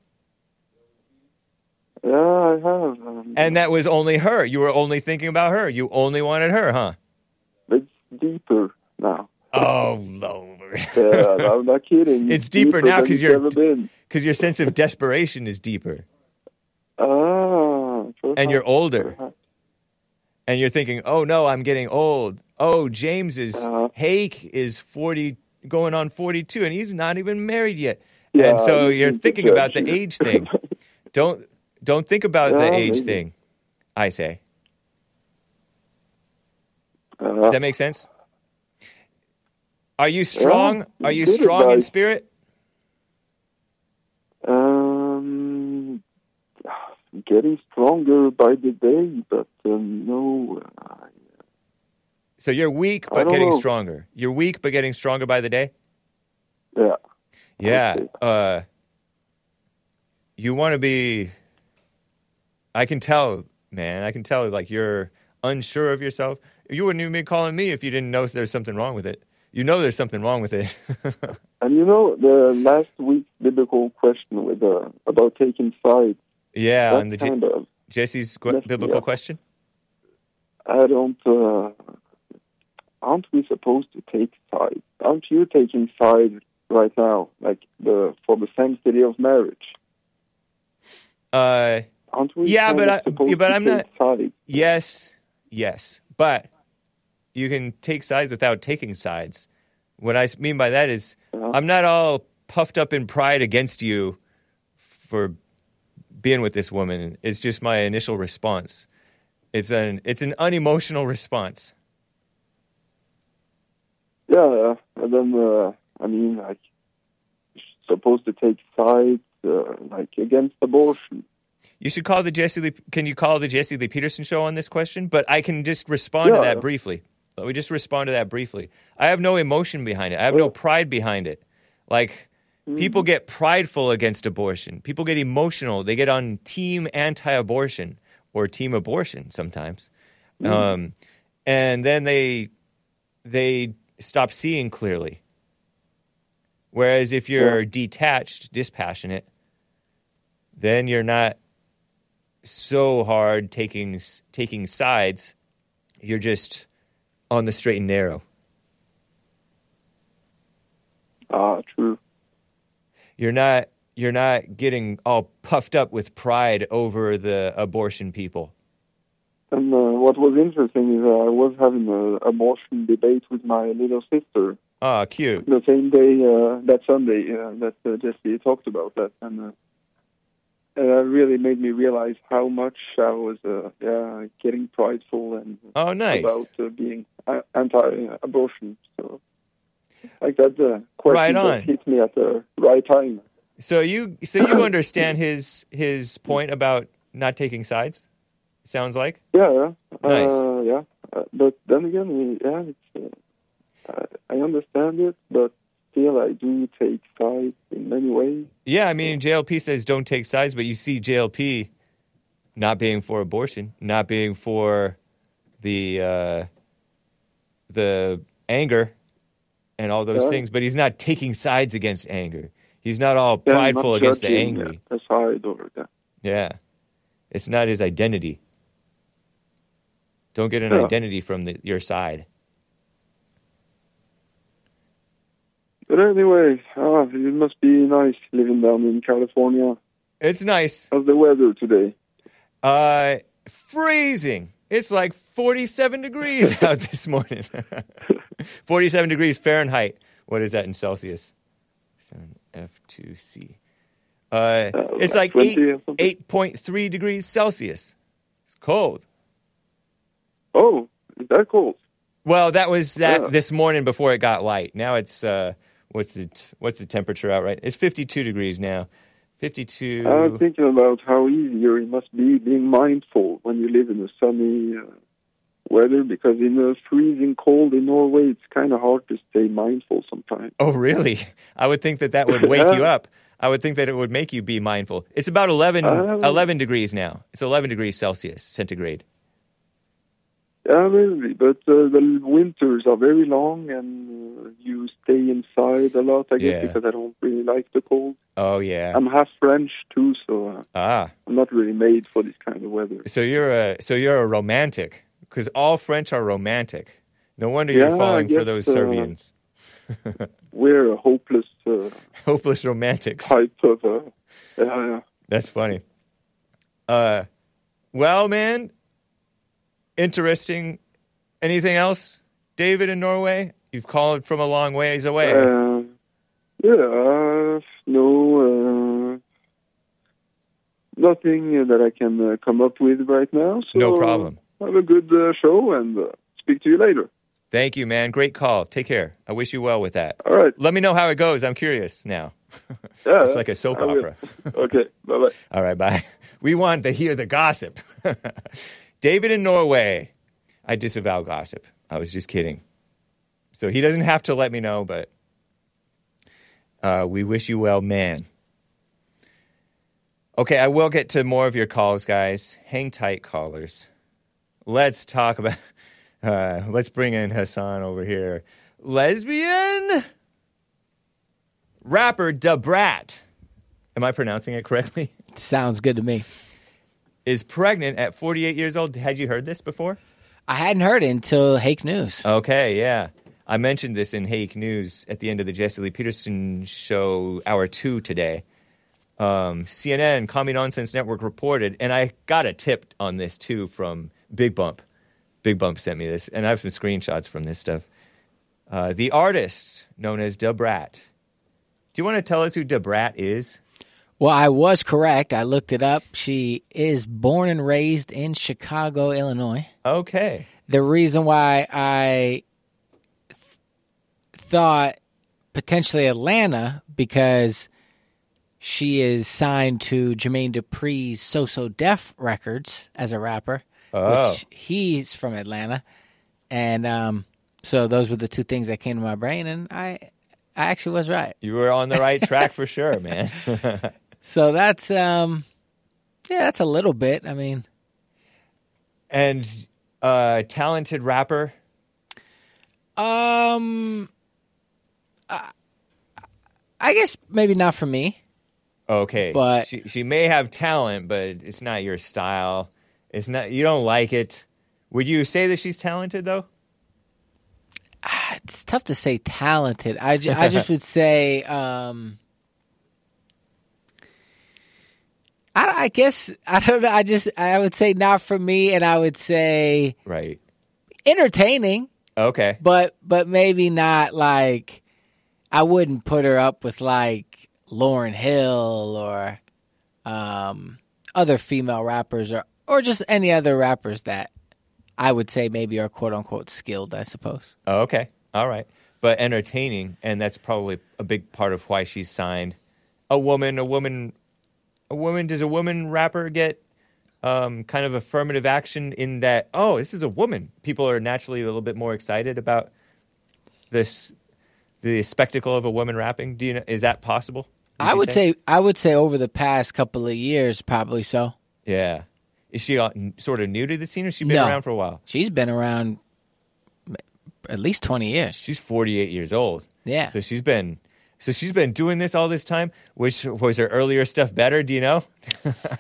Yeah, I have. Um, and that was only her. You were only thinking about her. You only wanted her, huh? It's deeper now. Oh, Lord. Yeah, I'm not kidding. It's, it's deeper, deeper now because your because your sense of desperation is deeper. Oh, uh, and you're older. Perhaps. And you're thinking, oh, no, I'm getting old. Oh, James is, uh, Hake is forty, going on forty-two, and he's not even married yet. Yeah, and so you're thinking about the age thing. Don't don't think about yeah, the age maybe. thing, I say. Uh, Does that make sense? Are you strong? Uh, Are you strong advice. in spirit? Um... Getting stronger by the day, but uh, no. Uh, so you're weak, but getting know. stronger. You're weak, but getting stronger by the day? Yeah. Yeah. Uh, you want to be... I can tell, man. I can tell, like, you're unsure of yourself. You wouldn't even be calling me if you didn't know there's something wrong with it. You know there's something wrong with it. And you know, the last week's biblical question with uh, about taking sides, yeah, that and the kind of Jesse's qu- biblical question? I don't, uh, aren't we supposed to take sides? Aren't you taking sides right now, like the for the sanctity of marriage? Uh, aren't we yeah, but I, supposed yeah, but to I'm take not, sides? Yes, yes, but you can take sides without taking sides. What I mean by that is uh-huh. I'm not all puffed up in pride against you for being with this woman. It's just my initial response. It's an it's an unemotional response. Yeah, and then uh, I mean, like, you're supposed to take sides, uh, like against abortion. You should call the Jesse Lee. Can you call the Jesse Lee Peterson show on this question? But I can just respond yeah. to that briefly. Let me just respond to that briefly. I have no emotion behind it. I have no pride behind it. Like, people get prideful against abortion. People get emotional. They get on team anti-abortion or team abortion sometimes. Mm. Um, and then they they stop seeing clearly. Whereas if you're yeah. detached, dispassionate, then you're not so hard taking taking sides. You're just on the straight and narrow. Ah, uh, true. You're not you're not getting all puffed up with pride over the abortion people. And uh, what was interesting is uh, I was having an abortion debate with my little sister. Ah, cute. The same day, uh, that Sunday, uh, that uh, Jesse talked about that, and uh, it really made me realize how much I was uh, yeah, getting prideful and oh, nice. about uh, being anti-abortion. So, like that uh, question right that hit me at the right time. So you, so you understand his his point about not taking sides. Sounds like yeah, yeah. nice, uh, yeah. Uh, but then again, yeah, it's, uh, I understand it, but still, I do take sides in many ways. Yeah, I mean, J L P says don't take sides, but you see J L P not being for abortion, not being for the uh, the anger. And all those yeah. things, but he's not taking sides against anger. He's not all yeah, prideful not against the angry. Yeah, side over that. yeah, it's not his identity. Don't get an yeah. identity from the, your side. But anyway, uh, it must be nice living down in California. It's nice. How's the weather today? Uh, freezing. It's like forty-seven degrees out this morning. forty-seven degrees Fahrenheit. What is that in Celsius? seven F two C. Uh, uh, it's like eight point three degrees Celsius. It's cold. Oh, is that cold? Well, that was that yeah. this morning before it got light. Now it's, uh, what's the t- what's the temperature out right? It's fifty-two degrees now. fifty-two I'm thinking about how easier it must be being mindful when you live in a sunny uh, weather, because in a freezing cold in Norway, it's kind of hard to stay mindful sometimes. Oh, really? I would think that that would wake yeah. you up. I would think that it would make you be mindful. It's about eleven, uh, eleven degrees now. It's eleven degrees Celsius, centigrade. Yeah, really, but uh, the winters are very long, and uh, you stay inside a lot, I guess, yeah. because I don't really like the cold. Oh, yeah. I'm half French, too, so uh, ah. I'm not really made for this kind of weather. So you're a, so you're a romantic, because all French are romantic. No wonder yeah, you're falling guess, for those uh, Serbians. We're a hopeless... Uh, hopeless romantics. Type of... Uh, yeah. That's funny. Uh, well, man... Interesting. Anything else, David, in Norway? You've called from a long ways away. Uh, yeah, uh, no, uh, nothing that I can uh, come up with right now. So, no problem. Uh, have a good uh, show, and uh, speak to you later. Thank you, man. Great call. Take care. I wish you well with that. All right. Let me know how it goes. I'm curious now. Yeah, it's like a soap opera. Okay, bye-bye. All right, bye. We want to hear the gossip. David in Norway. I disavow gossip. I was just kidding. So he doesn't have to let me know, but uh, we wish you well, man. Okay, I will get to more of your calls, guys. Hang tight, callers. Let's talk about... Uh, let's bring in Hassan over here. Lesbian rapper Da Brat. Am I pronouncing it correctly? Sounds good to me. Is pregnant at forty-eight years old. Had you heard this before? I hadn't heard it until Hake News. Okay, yeah. I mentioned this in Hake News at the end of the Jesse Lee Peterson show, hour two today. Um, C N N, Commie Nonsense Network reported, and I got a tip on this, too, from Big Bump. Big Bump sent me this, and I have some screenshots from this stuff. Uh, the artist, known as Da Brat. Do you want to tell us who Da Brat is? Well, I was correct. I looked it up. She is born and raised in Chicago, Illinois. Okay. The reason why I th- thought potentially Atlanta, because she is signed to Jermaine Dupri's So So Def Records as a rapper, oh. which he's from Atlanta. And um, so those were the two things that came to my brain, and I I actually was right. You were on the right track for sure, man. So that's, um, yeah, that's a little bit. I mean. And uh, talented rapper? Um, I, I guess maybe not for me. Okay. But she, she may have talent, but it's not your style. It's not, you don't like it. Would you say that she's talented, though? It's tough to say talented. I, ju- I just would say, um, I, I guess, I don't know. I just, I would say not for me, and I would say right, entertaining. Okay. But, but maybe not like, I wouldn't put her up with like Lauryn Hill or um, other female rappers or, or just any other rappers that I would say maybe are quote-unquote skilled, I suppose. Oh, okay. All right. But entertaining, and that's probably a big part of why she's signed. A woman, a woman, a woman, does a woman rapper get um, kind of affirmative action in that, oh, this is a woman? People are naturally a little bit more excited about this, the spectacle of a woman rapping. Do you know, is that possible? I would say? say I would say over the past couple of years, probably so. Yeah. Is she sort of new to the scene, or has she been no. around for a while? She's been around at least twenty years. She's forty-eight years old. Yeah. So she's been so she's been doing this all this time. Which was her earlier stuff better, do you know?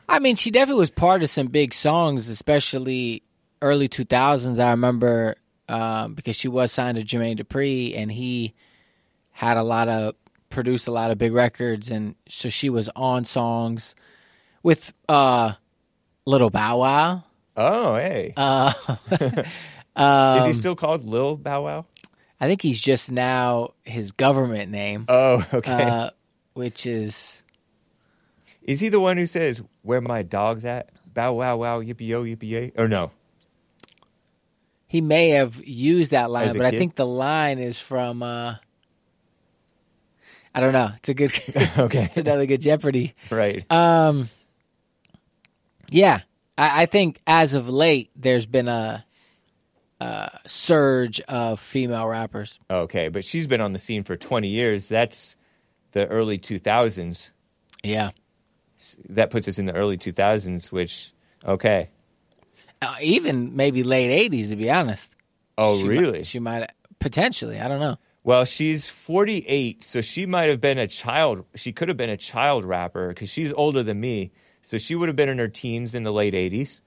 I mean, she definitely was part of some big songs, especially early two thousands, I remember, um, because she was signed to Jermaine Dupri, and he had a lot of, produced a lot of big records, and so she was on songs with... Uh, Lil Bow Wow. Oh, hey. Uh, um, is he still called Lil Bow Wow? I think he's just now his government name. Oh, okay. Uh, which is... Is he the one who says, where my dog's at? Bow wow wow, yippee-yo, yippee-yay? Or no? He may have used that line, but kid? I think the line is from... Uh, I don't know. It's a good... okay. It's another good Jeopardy. Right. Um... Yeah, I, I think as of late, there's been a, a surge of female rappers. Okay, but she's been on the scene for twenty years. That's the early two thousands. Yeah. That puts us in the early two thousands, which, okay. Uh, even maybe late eighties, to be honest. Oh, she really? Might, she might, potentially, I don't know. Well, she's forty-eight, so she might have been a child. She could have been a child rapper because she's older than me. So she would have been in her teens in the late eighties,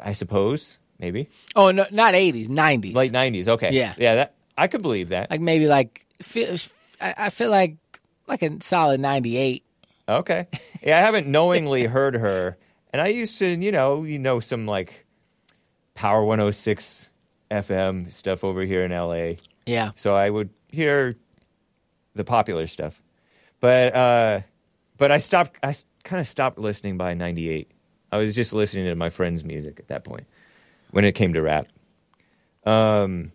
I suppose, maybe. Oh, no, not eighties, nineties. Late nineties, okay. Yeah. Yeah, that, I could believe that. Like maybe like, feel, I feel like like a solid ninety-eight. Okay. Yeah, I haven't knowingly heard her. And I used to, you know, you know some like Power one oh six F M stuff over here in L A. Yeah. So I would hear the popular stuff. But, uh, but I stopped, I stopped. kind of stopped listening by ninety-eight. I was just listening to my friend's music at that point when it came to rap. Um,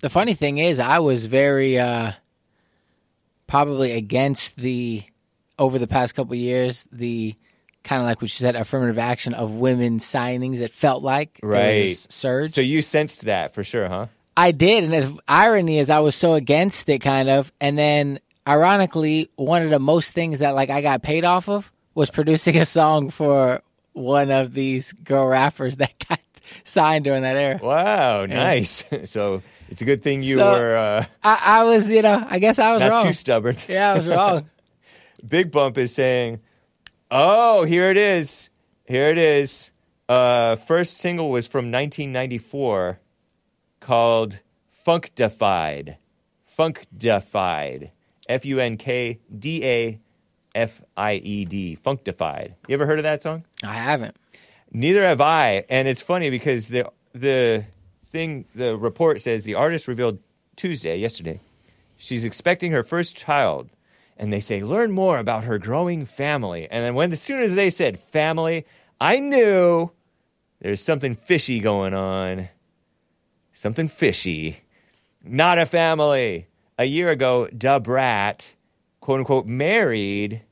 the funny thing is I was very uh, probably against the, over the past couple of years, the kind of like what you said, affirmative action of women signings. It felt like right. There was a surge. So you sensed that for sure, huh? I did. And the irony is I was so against it kind of. And then ironically, one of the most things that like I got paid off of was producing a song for one of these girl rappers that got signed during that era. Wow, nice. And, so it's a good thing you so were... Uh, I, I was, you know, I guess I was not wrong. Not too stubborn. Yeah, I was wrong. Big Bump is saying, oh, here it is. Here it is. Uh, first single was from nineteen ninety-four called Funkdafied. Funkdafied. F U N K D A F I E D, Funkdafied. You ever heard of that song? I haven't. Neither have I. And it's funny because the the thing, the report says the artist revealed Tuesday, yesterday, she's expecting her first child and they say, learn more about her growing family. And then when, as soon as they said family, I knew there's something fishy going on. Something fishy. Not a family. A year ago, Da Brat, quote-unquote, married,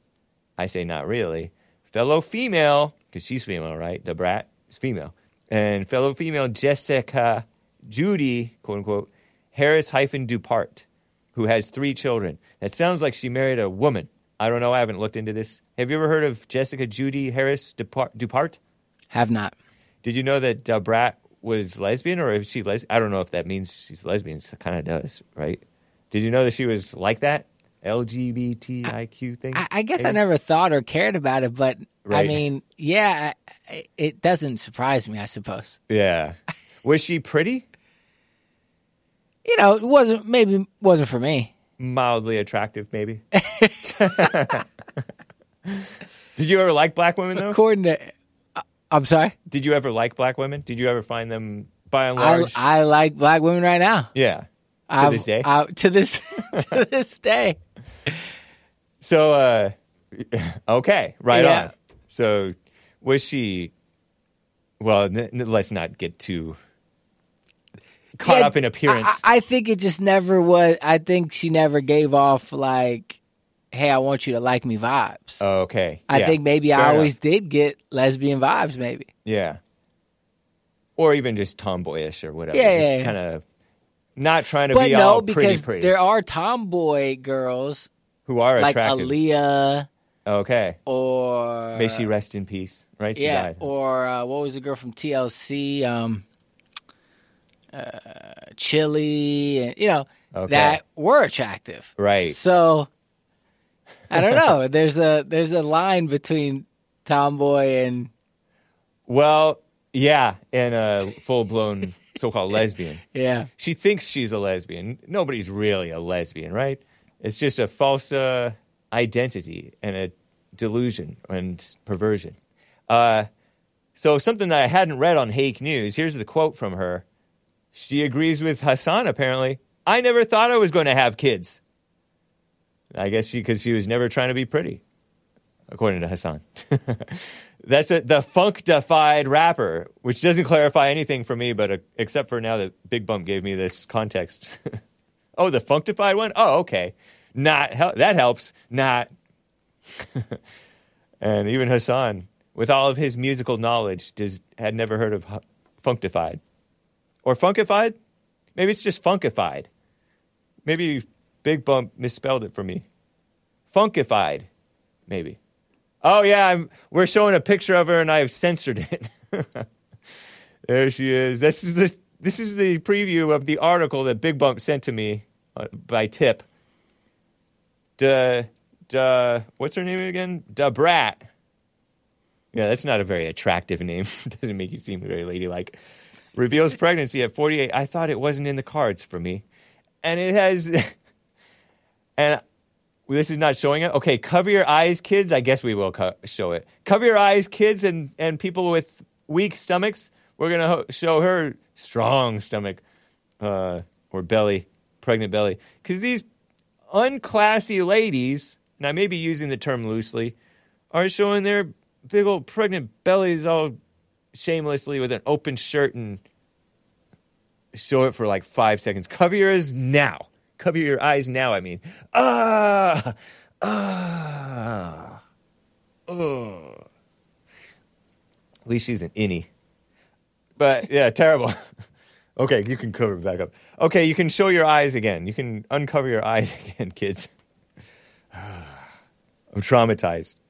I say not really, fellow female, because she's female, right? Da Brat is female. And fellow female Jessica Judy, quote-unquote, Harris hyphen Dupart, who has three children. That sounds like she married a woman. I don't know. I haven't looked into this. Have you ever heard of Jessica Judy Harris Dupart? Have not. Did you know that Da Brat was lesbian, or is she lesbian? I don't know if that means she's lesbian. It kind of does, right? Did you know that she was like that? L G B T I Q thing? I, I guess I never thought or cared about it, but right. I mean, yeah, it doesn't surprise me, I suppose. Yeah. Was she pretty? You know, it wasn't, maybe wasn't for me. Mildly attractive, maybe. Did you ever like black women, though? According to, uh, I'm sorry? Did you ever like black women? Did you ever find them, by and large? I, I like black women right now. Yeah. To I've, this day? I, to this to this day. So, uh, okay, right yeah. on. So, was she, well, n- n- let's not get too... Caught yeah, up in appearance. I, I think it just never was. I think she never gave off like, "Hey, I want you to like me" vibes. Oh, okay. I yeah. think maybe Fair I always enough. did get lesbian vibes. Maybe. Yeah. Or even just tomboyish or whatever. Yeah, yeah, yeah. Kind of not trying to but be no, all pretty. Because pretty. There are tomboy girls who are like attractive. Leah. Okay. Or may she rest in peace. Right? She yeah. died. Or uh, what was the girl from T L C? Um, Uh, chili, and, you know, okay. that were attractive. Right. So, I don't know. There's a there's a line between tomboy and... Well, yeah, and a full-blown so-called lesbian. Yeah. She thinks she's a lesbian. Nobody's really a lesbian, right? It's just a false uh, identity and a delusion and perversion. Uh, so, something that I hadn't read on Hake News, here's the quote from her. She agrees with Hassan, apparently. I never thought I was going to have kids. I guess she, because she was never trying to be pretty, according to Hassan. That's a, the funk-defied rapper, which doesn't clarify anything for me, but uh, except for now that Big Bump gave me this context. Oh, the funk-defied one? Oh, okay. Not hel- that helps. Not. And even Hassan, with all of his musical knowledge, does, had never heard of hu- funk-defied. Or funkified? Maybe it's just funkified. Maybe Big Bump misspelled it for me. Funkified, maybe. Oh, yeah, I'm, we're showing a picture of her, and I've censored it. There she is. This is, the, this is the preview of the article that Big Bump sent to me uh, by tip. Da, da, what's her name again? Da Brat. Yeah, that's not a very attractive name. Doesn't make you seem very ladylike. Reveals pregnancy at forty-eight. I thought it wasn't in the cards for me. And it has... and this is not showing it? Okay, cover your eyes, kids. I guess we will co- show it. Cover your eyes, kids, and, and people with weak stomachs. We're going to ho- show her strong stomach uh, or belly, pregnant belly. Because these unclassy ladies, and I may be using the term loosely, are showing their big old pregnant bellies all... shamelessly with an open shirt and show it for like five seconds. Cover your eyes now. Cover your eyes now, I mean. Ah! Ah! Oh. At least she's an innie. But, yeah, terrible. Okay, you can cover it back up. Okay, you can show your eyes again. You can uncover your eyes again, kids. I'm traumatized.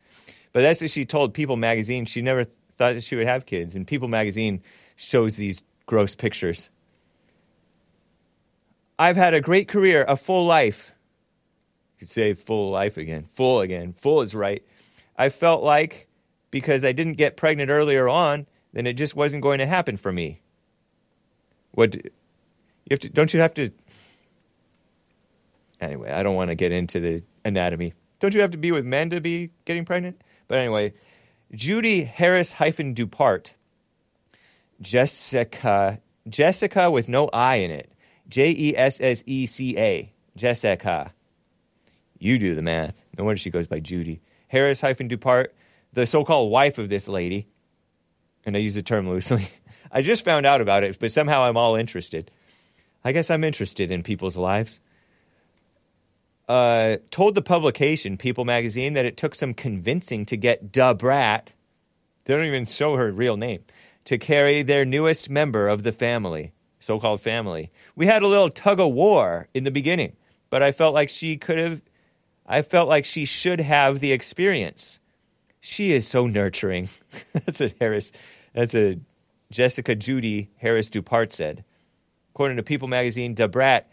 But that's what she told People magazine. She never... Th- thought that she would have kids, and People magazine shows these gross pictures. I've had a great career, a full life. You could say full life again. Full again. Full is right. I felt like because I didn't get pregnant earlier on, then it just wasn't going to happen for me. What you have to, don't you have to? Anyway, I don't want to get into the anatomy. Don't you have to be with men to be getting pregnant? But anyway. Judy Harris hyphen Dupart. Jessica. Jessica with no I in it. J E S S E C A. Jessica. You do the math. No wonder she goes by Judy. Harris hyphen Dupart, the so-called wife of this lady, and I use the term loosely. I just found out about it, but somehow I'm all interested. I guess I'm interested in people's lives. Uh, told the publication, People Magazine, that it took some convincing to get Da Brat, they don't even show her real name, to carry their newest member of the family, so-called family. We had a little tug-of-war in the beginning, but I felt like she could have, I felt like she should have the experience. She is so nurturing. That's a Harris, that's a Jessica Judy Harris Dupart said. According to People Magazine, Da Brat,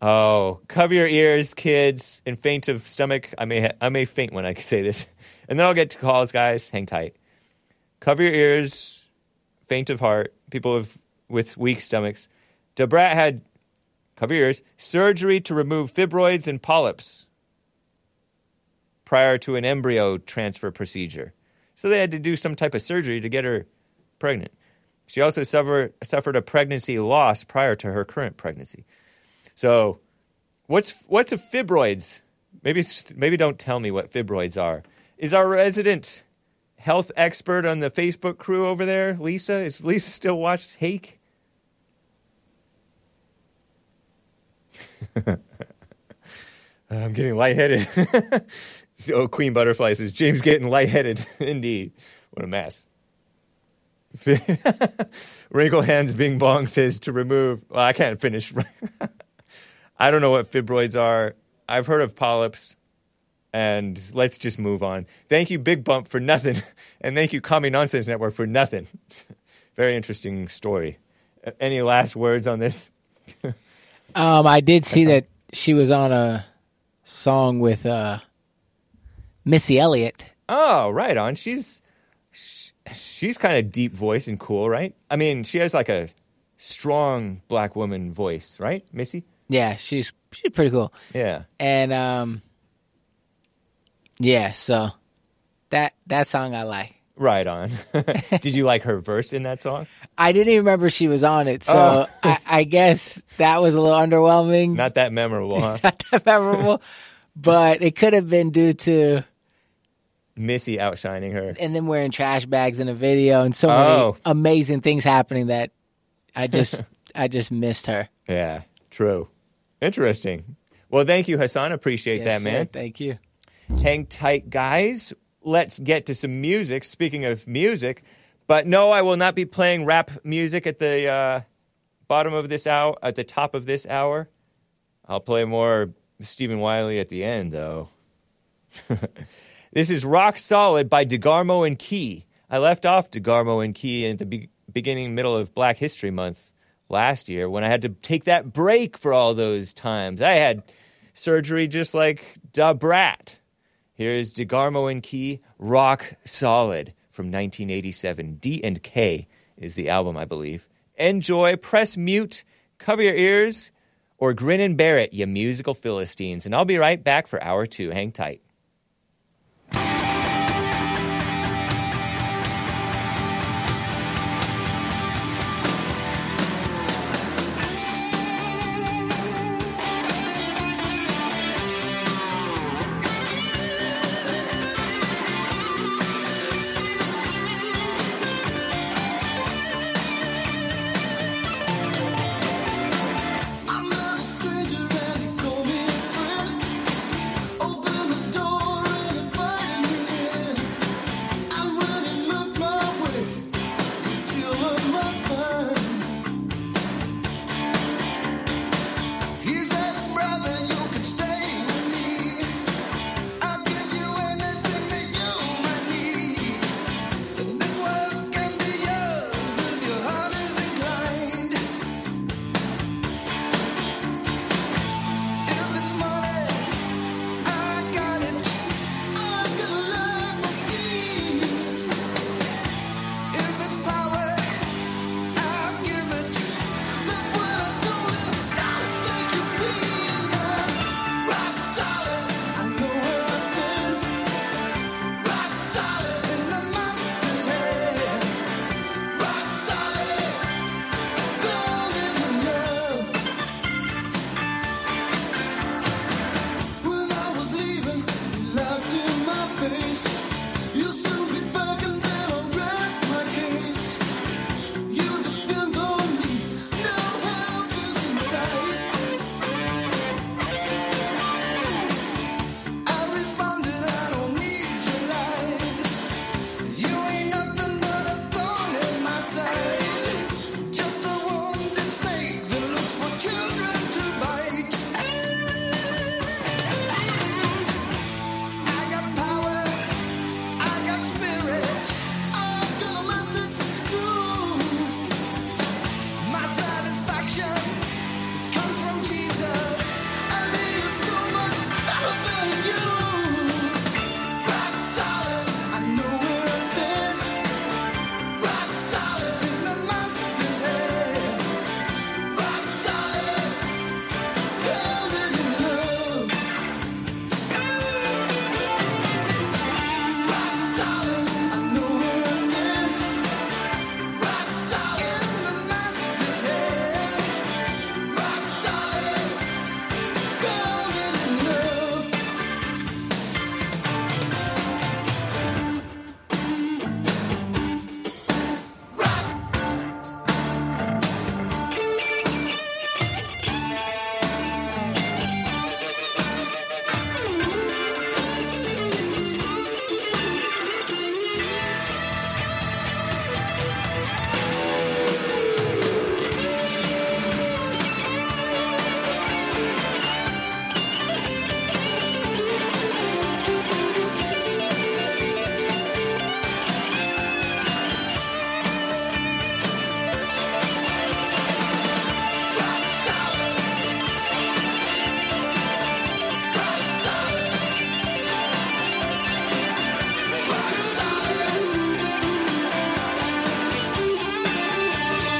oh, cover your ears, kids, and faint of stomach. I may ha- I may faint when I say this. And then I'll get to calls, guys. Hang tight. Cover your ears, faint of heart, people with, with weak stomachs. Da Brat had, cover your ears, surgery to remove fibroids and polyps prior to an embryo transfer procedure. So they had to do some type of surgery to get her pregnant. She also suffer, suffered a pregnancy loss prior to her current pregnancy. So, what's what's a fibroids? Maybe maybe don't tell me what fibroids are. Is our resident health expert on the Facebook crew over there, Lisa? Is Lisa still watched Hake? I'm getting lightheaded. Oh, Queen Butterfly says, James getting lightheaded. Indeed. What a mess. Wrinkle Hands Bing Bong says to remove... Well, I can't finish... I don't know what fibroids are. I've heard of polyps. And let's just move on. Thank you, Big Bump, for nothing. And thank you, Commie Nonsense Network, for nothing. Very interesting story. Any last words on this? um, I did see that she was on a song with uh, Missy Elliott. Oh, right on. She's sh- she's kind of deep voice and cool, right? I mean, she has like a strong black woman voice, right, Missy? Yeah, she's she's pretty cool. Yeah, and um, yeah. So that that song I like. Right on. Did you like her verse in that song? I didn't even remember she was on it, so oh. I, I guess that was a little underwhelming. Not that memorable, huh? Not that memorable, but it could have been due to Missy outshining her, and then wearing trash bags in a video, and so oh. many amazing things happening that I just I just missed her. Yeah, true. Interesting. Well, thank you, Hassan. Appreciate yes, that, man. Sir. Thank you. Hang tight, guys. Let's get to some music. Speaking of music, but no, I will not be playing rap music at the uh, bottom of this hour, at the top of this hour. I'll play more Stephen Wiley at the end, though. This is Rock Solid by DeGarmo and Key. I left off DeGarmo and Key at the be- beginning, middle of Black History Month. Last year, when I had to take that break for all those times, I had surgery just like Da Brat. Here's DeGarmo and Key, Rock Solid from nineteen eighty-seven. D and K is the album, I believe. Enjoy, press mute, cover your ears, or grin and bear it, you musical Philistines. And I'll be right back for hour two. Hang tight. Door.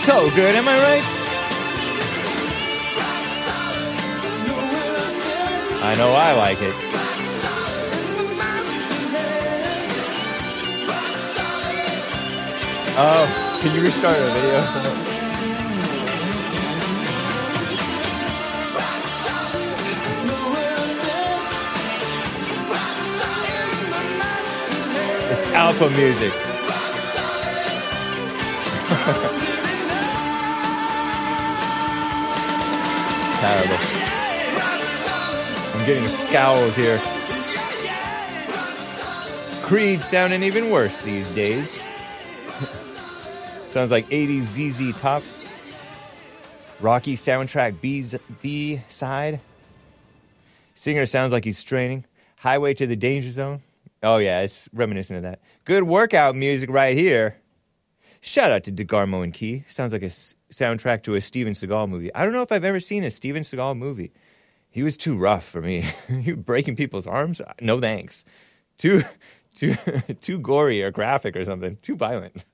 so good, am I right? I know I like it. Oh, can you restart the video? Alpha music. Terrible. I'm getting scowls here. Creed sounding even worse these days. Sounds like eighties Z Z Top. Rocky soundtrack B's, B-side. Singer sounds like he's straining. Highway to the Danger Zone. Oh, yeah, it's reminiscent of that. Good workout music right here. Shout out to DeGarmo and Key. Sounds like a s- soundtrack to a Steven Seagal movie. I don't know if I've ever seen a Steven Seagal movie. He was too rough for me. You breaking people's arms? No thanks. Too, too, too gory or graphic or something. Too violent.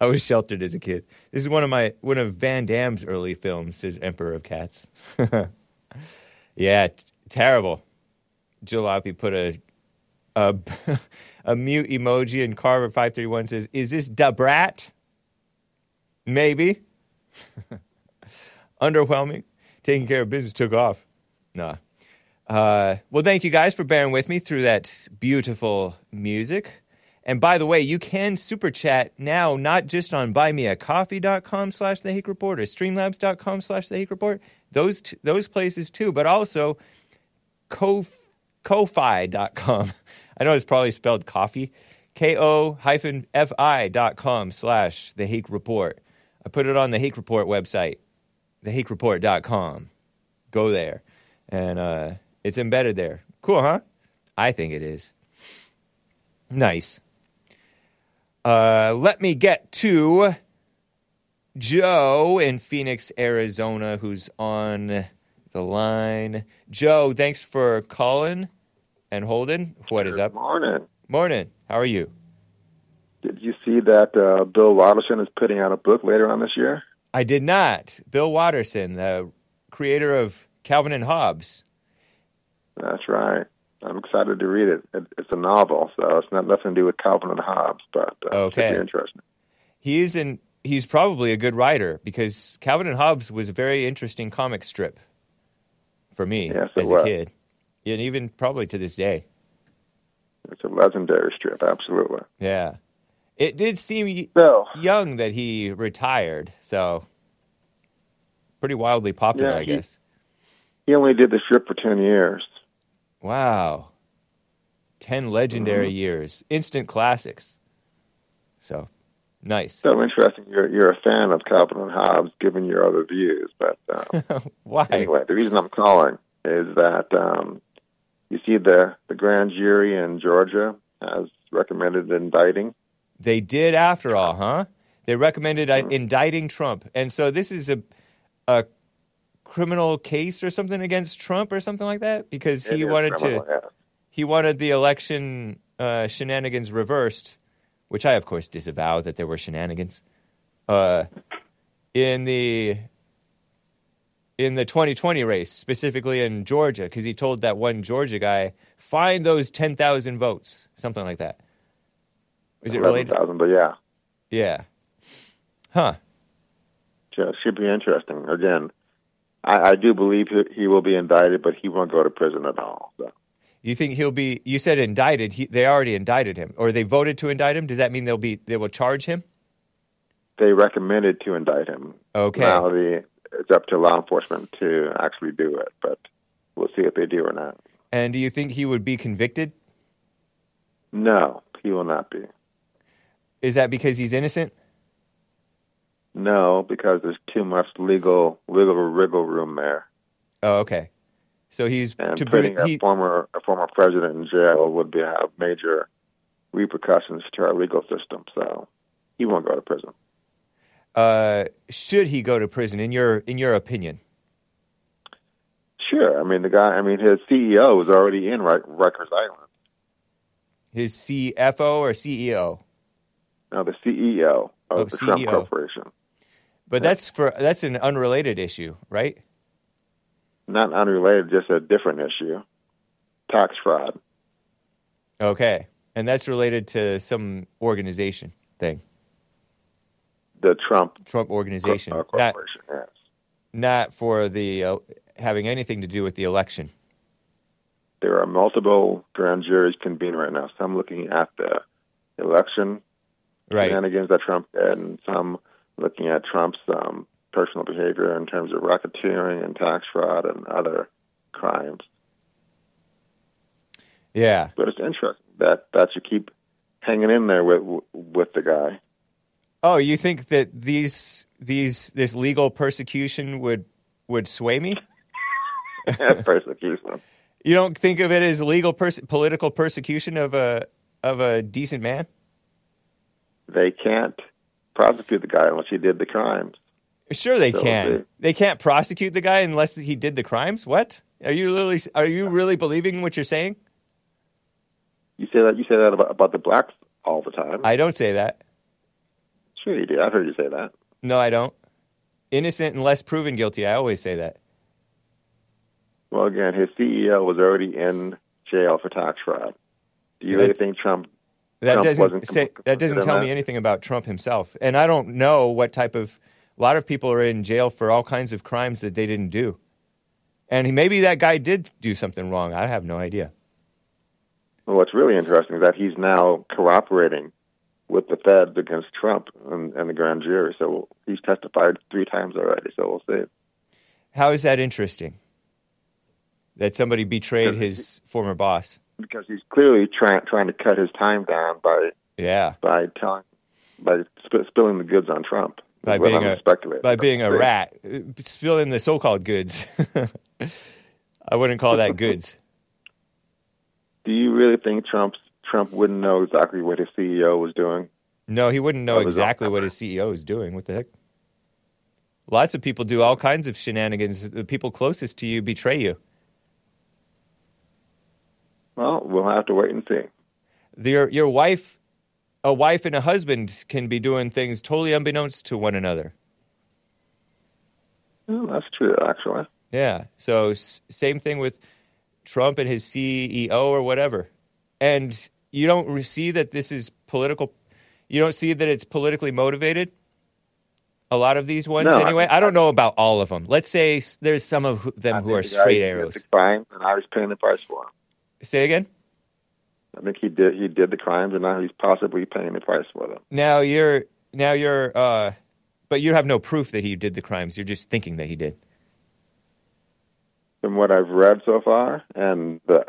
I was sheltered as a kid. This is one of my one of Van Damme's early films, his Emperor of Cats. Yeah, t- terrible. Jalopy put a A, a mute emoji, and Carver five thirty-one says, is this Da Brat? Maybe. Underwhelming. Taking care of business took off. Nah. Uh, well, thank you guys for bearing with me through that beautiful music. And by the way, you can super chat now, not just on buymeacoffee.com slash The Hake Report or streamlabs.com slash The Hake Report. Those, t- those places too, but also co ko fi dot com. I know it's probably spelled coffee. K O F I dot com slash The Hake Report. I put it on the Hake Report website, the hake report dot com. Go there. And uh, it's embedded there. Cool, huh? I think it is. Nice. Uh, let me get to Joe in Phoenix, Arizona, who's on the line. Joe, thanks for calling and holding. What is up? Morning. Morning. How are you? Did you see that uh, Bill Watterson is putting out a book later on this year? I did not. Bill Watterson, the creator of Calvin and Hobbes. That's right. I'm excited to read it. It's a novel, so it's not nothing to do with Calvin and Hobbes, but uh, okay. It should be interesting. He's in. He's probably a good writer because Calvin and Hobbes was a very interesting comic strip. For me, yes, as a kid, and even probably to this day. It's a legendary strip, absolutely. Yeah. It did seem so young that he retired, so pretty wildly popular, yeah, I he, guess. He only did the strip for ten years. Wow. ten legendary mm-hmm. years. Instant classics. So, nice. So interesting. You're you're a fan of Calvin and Hobbes, given your other views. But um, why? Anyway, the reason I'm calling is that um, you see the, the grand jury in Georgia has recommended indicting. They did, after all, huh? They recommended mm-hmm. indicting Trump, and so this is a a criminal case or something against Trump or something like that because it he wanted criminal, to yeah. he wanted the election uh, shenanigans reversed. Which I, of course, disavow that there were shenanigans. Uh, in the in the twenty twenty race, specifically in Georgia, because he told that one Georgia guy, find those ten thousand votes, something like that. Is it related? eleven thousand, but yeah. Yeah. Huh. So it should be interesting. Again, I, I do believe he will be indicted, but he won't go to prison at all, so. You think he'll be? You said indicted. He, they already indicted him, or they voted to indict him. Does that mean they'll be? They will charge him? They recommended to indict him. Okay. Now the, it's up to law enforcement to actually do it, but we'll see if they do or not. And do you think he would be convicted? No, he will not be. Is that because he's innocent? No, because there's too much legal legal wriggle room there. Oh, okay. So he's and to putting a he, former a former president in jail would be, have major repercussions to our legal system. So he won't go to prison. Uh, should he go to prison? In your in your opinion? Sure. I mean, the guy. I mean, his C E O is already in Rikers Island. His C F O or C E O? No, the C E O of oh, the C E O. Trump Corporation. But that's for that's an unrelated issue, right? Not unrelated, just a different issue. Tax fraud. Okay. And that's related to some organization thing. The Trump Trump organization. Cor- uh, corporation, not, yes. Not for the uh, having anything to do with the election. There are multiple grand juries convened right now. Some looking at the election right. shenanigans that Trump did, and some looking at Trump's um, personal behavior in terms of racketeering and tax fraud and other crimes. Yeah. But it's interesting that, that you keep hanging in there with with the guy. Oh, you think that these these this legal persecution would, would sway me? Persecution. You don't think of it as legal pers- political persecution of a of a decent man? They can't prosecute the guy unless he did the crimes. Sure they so can. They, they can't prosecute the guy unless he did the crimes? What? Are you literally are you really believing what you're saying? You say that you say that about, about the blacks all the time. I don't say that. Sure you do. I've heard you say that. No, I don't. Innocent unless proven guilty. I always say that. Well, again, his C E O was already in jail for tax fraud. Do you that, really think Trump? That Trump doesn't wasn't say, that doesn't tell that? me anything about Trump himself, and I don't know what type of. A lot of people are in jail for all kinds of crimes that they didn't do, and maybe that guy did do something wrong. I have no idea. Well, what's really interesting is that he's now cooperating with the feds against Trump and, and the grand jury. So he's testified three times already. So we'll see. How is that interesting? That somebody betrayed his he, former boss. Because he's clearly trying trying to cut his time down by yeah by telling by sp- spilling the goods on Trump. By being a by being a rat, spilling the so-called goods. I wouldn't call that goods. Do you really think Trump's Trump wouldn't know exactly what his C E O was doing? No, he wouldn't know exactly what his C E O is doing. What the heck? Lots of people do all kinds of shenanigans. The people closest to you betray you. Well, we'll have to wait and see. Your your wife, a wife and a husband can be doing things totally unbeknownst to one another. Well, that's true, actually. Yeah. So s- same thing with Trump and his C E O or whatever. And you don't see that this is political. You don't see that it's politically motivated. A lot of these ones, no, anyway. I, I don't know about all of them. Let's say there's some of them I who are straight arrows. Fine, and I was paying the price for them. Say again? I think he did. He did the crimes, and now he's possibly paying the price for them. Now you're, now you're, uh, but you have no proof that he did the crimes. You're just thinking that he did. From what I've read so far, and the,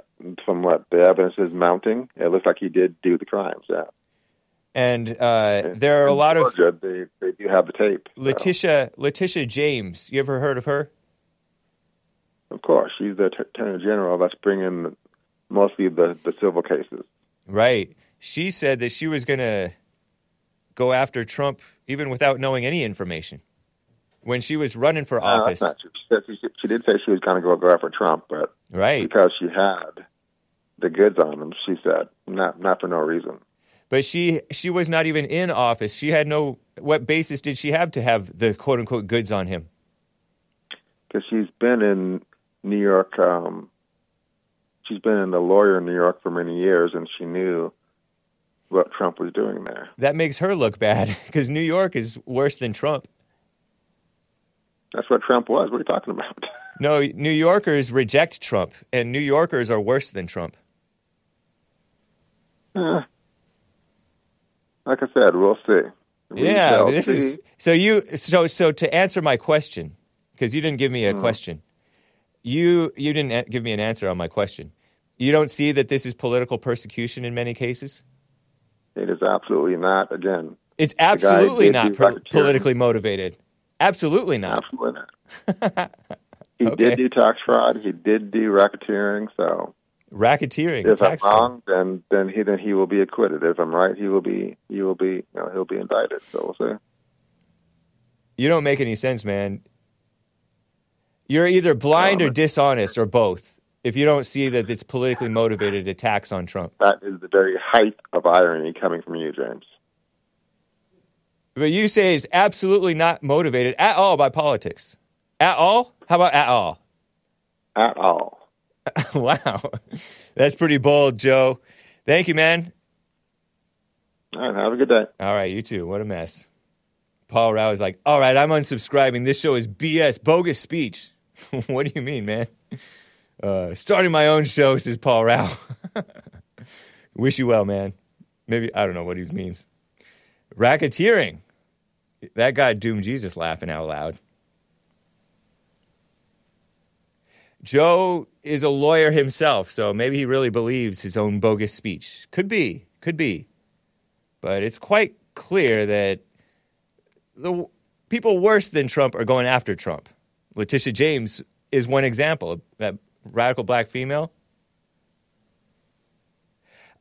from what the evidence is mounting, it looks like he did do the crimes. Yeah. And uh, in, there are a lot Georgia, of they, they do have the tape. Letitia, so. Letitia James. You ever heard of her? Of course, she's the Attorney General. That's bringing. Mostly the, the civil cases. Right. She said that she was going to go after Trump even without knowing any information. When she was running for office. No, that's not true. She, she did say she was going to go, go after Trump, but right. because she had the goods on him, she said, not not for no reason. But she, she was not even in office. She had no... What basis did she have to have the quote-unquote goods on him? Because she's been in New York... Um, She's been a lawyer in New York for many years, and she knew what Trump was doing there. That makes her look bad, because New York is worse than Trump. That's what Trump was. What are you talking about? No, New Yorkers reject Trump, and New Yorkers are worse than Trump. Eh. Like I said, we'll see. We yeah, this see. is so you. So, so to answer my question, because you didn't give me a mm. question. You you didn't give me an answer on my question. You don't see that this is political persecution in many cases? It is absolutely not, again. It's absolutely not pro- politically motivated. Absolutely not. Absolutely not. He okay. did do tax fraud. He did do racketeering, so... Racketeering? If I'm wrong, then, then, he, then he will be acquitted. If I'm right, he will be, he will be, you know, he'll be indicted, so we'll see. You don't make any sense, man. You're either blind or dishonest or both if you don't see that it's politically motivated attacks on Trump. That is the very height of irony coming from you, James. but you say is absolutely not motivated at all by politics. At all? How about at all? At all. Wow. That's pretty bold, Joe. Thank you, man. All right, have a good day. All right, you too. What a mess. Paul Rao is like, all right, I'm unsubscribing. This show is B S, bogus speech. What do you mean, man? Uh, starting my own show, says Paul Rao. Wish you well, man. Maybe, I don't know what he means. Racketeering. That guy doomed Jesus laughing out loud. Joe is a lawyer himself, so maybe he really believes his own bogus speech. Could be, could be. But it's quite clear that the people worse than Trump are going after Trump. Letitia James is one example, that radical black female.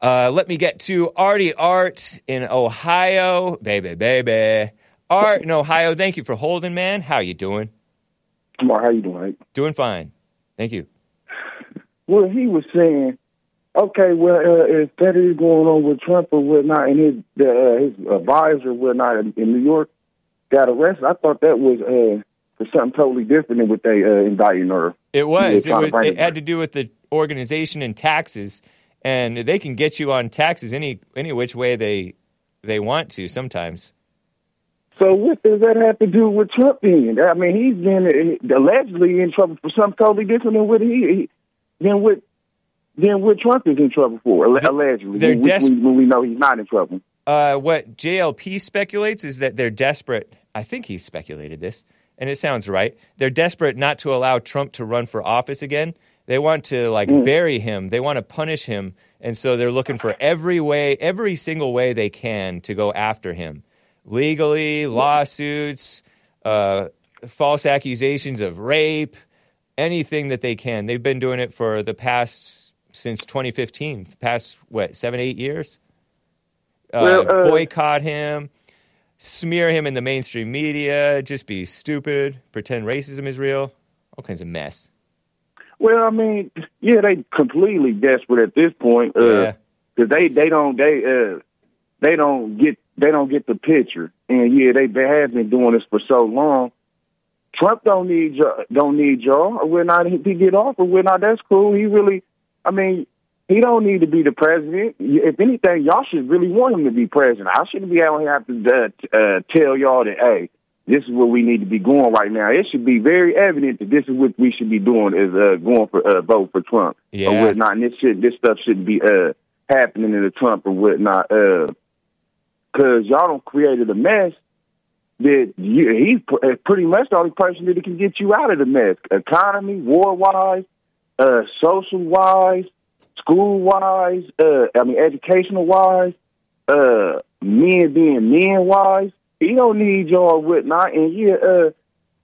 Uh, let me get to Artie Art in Ohio. Baby, baby. Art in Ohio, thank you for holding, man. How you doing? Mark, how you doing, Art? Doing fine. Thank you. Well, he was saying, okay, well, uh, if that is going on with Trump or whatnot, and his uh, his advisor whatnot in New York got arrested, I thought that was uh, for something totally different than what they uh, indicted her. It was. It, was it had to do with the organization and taxes, and they can get you on taxes any any which way they they want to sometimes. So what does that have to do with Trump then? I mean, he's been allegedly in trouble for something totally different than what he than what than what Trump is in trouble for. Allegedly, when, des- we, when we know he's not in trouble. Uh, what J L P speculates is that they're desperate. I think he speculated this, and it sounds right. They're desperate not to allow Trump to run for office again. They want to like mm. bury him. They want to punish him, and so they're looking for every way, every single way they can to go after him. Legally, lawsuits, uh, false accusations of rape, anything that they can. They've been doing it for the past, since twenty fifteen, the past, what, seven, eight years? Uh, well, uh, boycott him, smear him in the mainstream media, just be stupid, pretend racism is real, all kinds of mess. Well, I mean, yeah, they completely desperate at this point. Uh, yeah. Because they, they don't, they, uh, they don't get, They don't get the picture, and yeah, they, they have been doing this for so long. Trump don't need y'all, don't need y'all, or we're not. He get off, or we're not. That's cool. He really, I mean, he don't need to be the president. If anything, y'all should really want him to be president. I shouldn't be able to have to uh, uh, tell y'all that, hey, this is where we need to be going right now. It should be very evident that this is what we should be doing is uh, going for uh, vote for Trump, yeah. or whatnot. And this should, this stuff shouldn't be uh, happening to Trump or whatnot. Uh, Because y'all don't created a mess that you, he's pretty much the only person that can get you out of the mess. Economy, war-wise, uh, social-wise, school-wise, uh, I mean, educational-wise, uh, men being men-wise. He don't need y'all whatnot. And yeah, uh,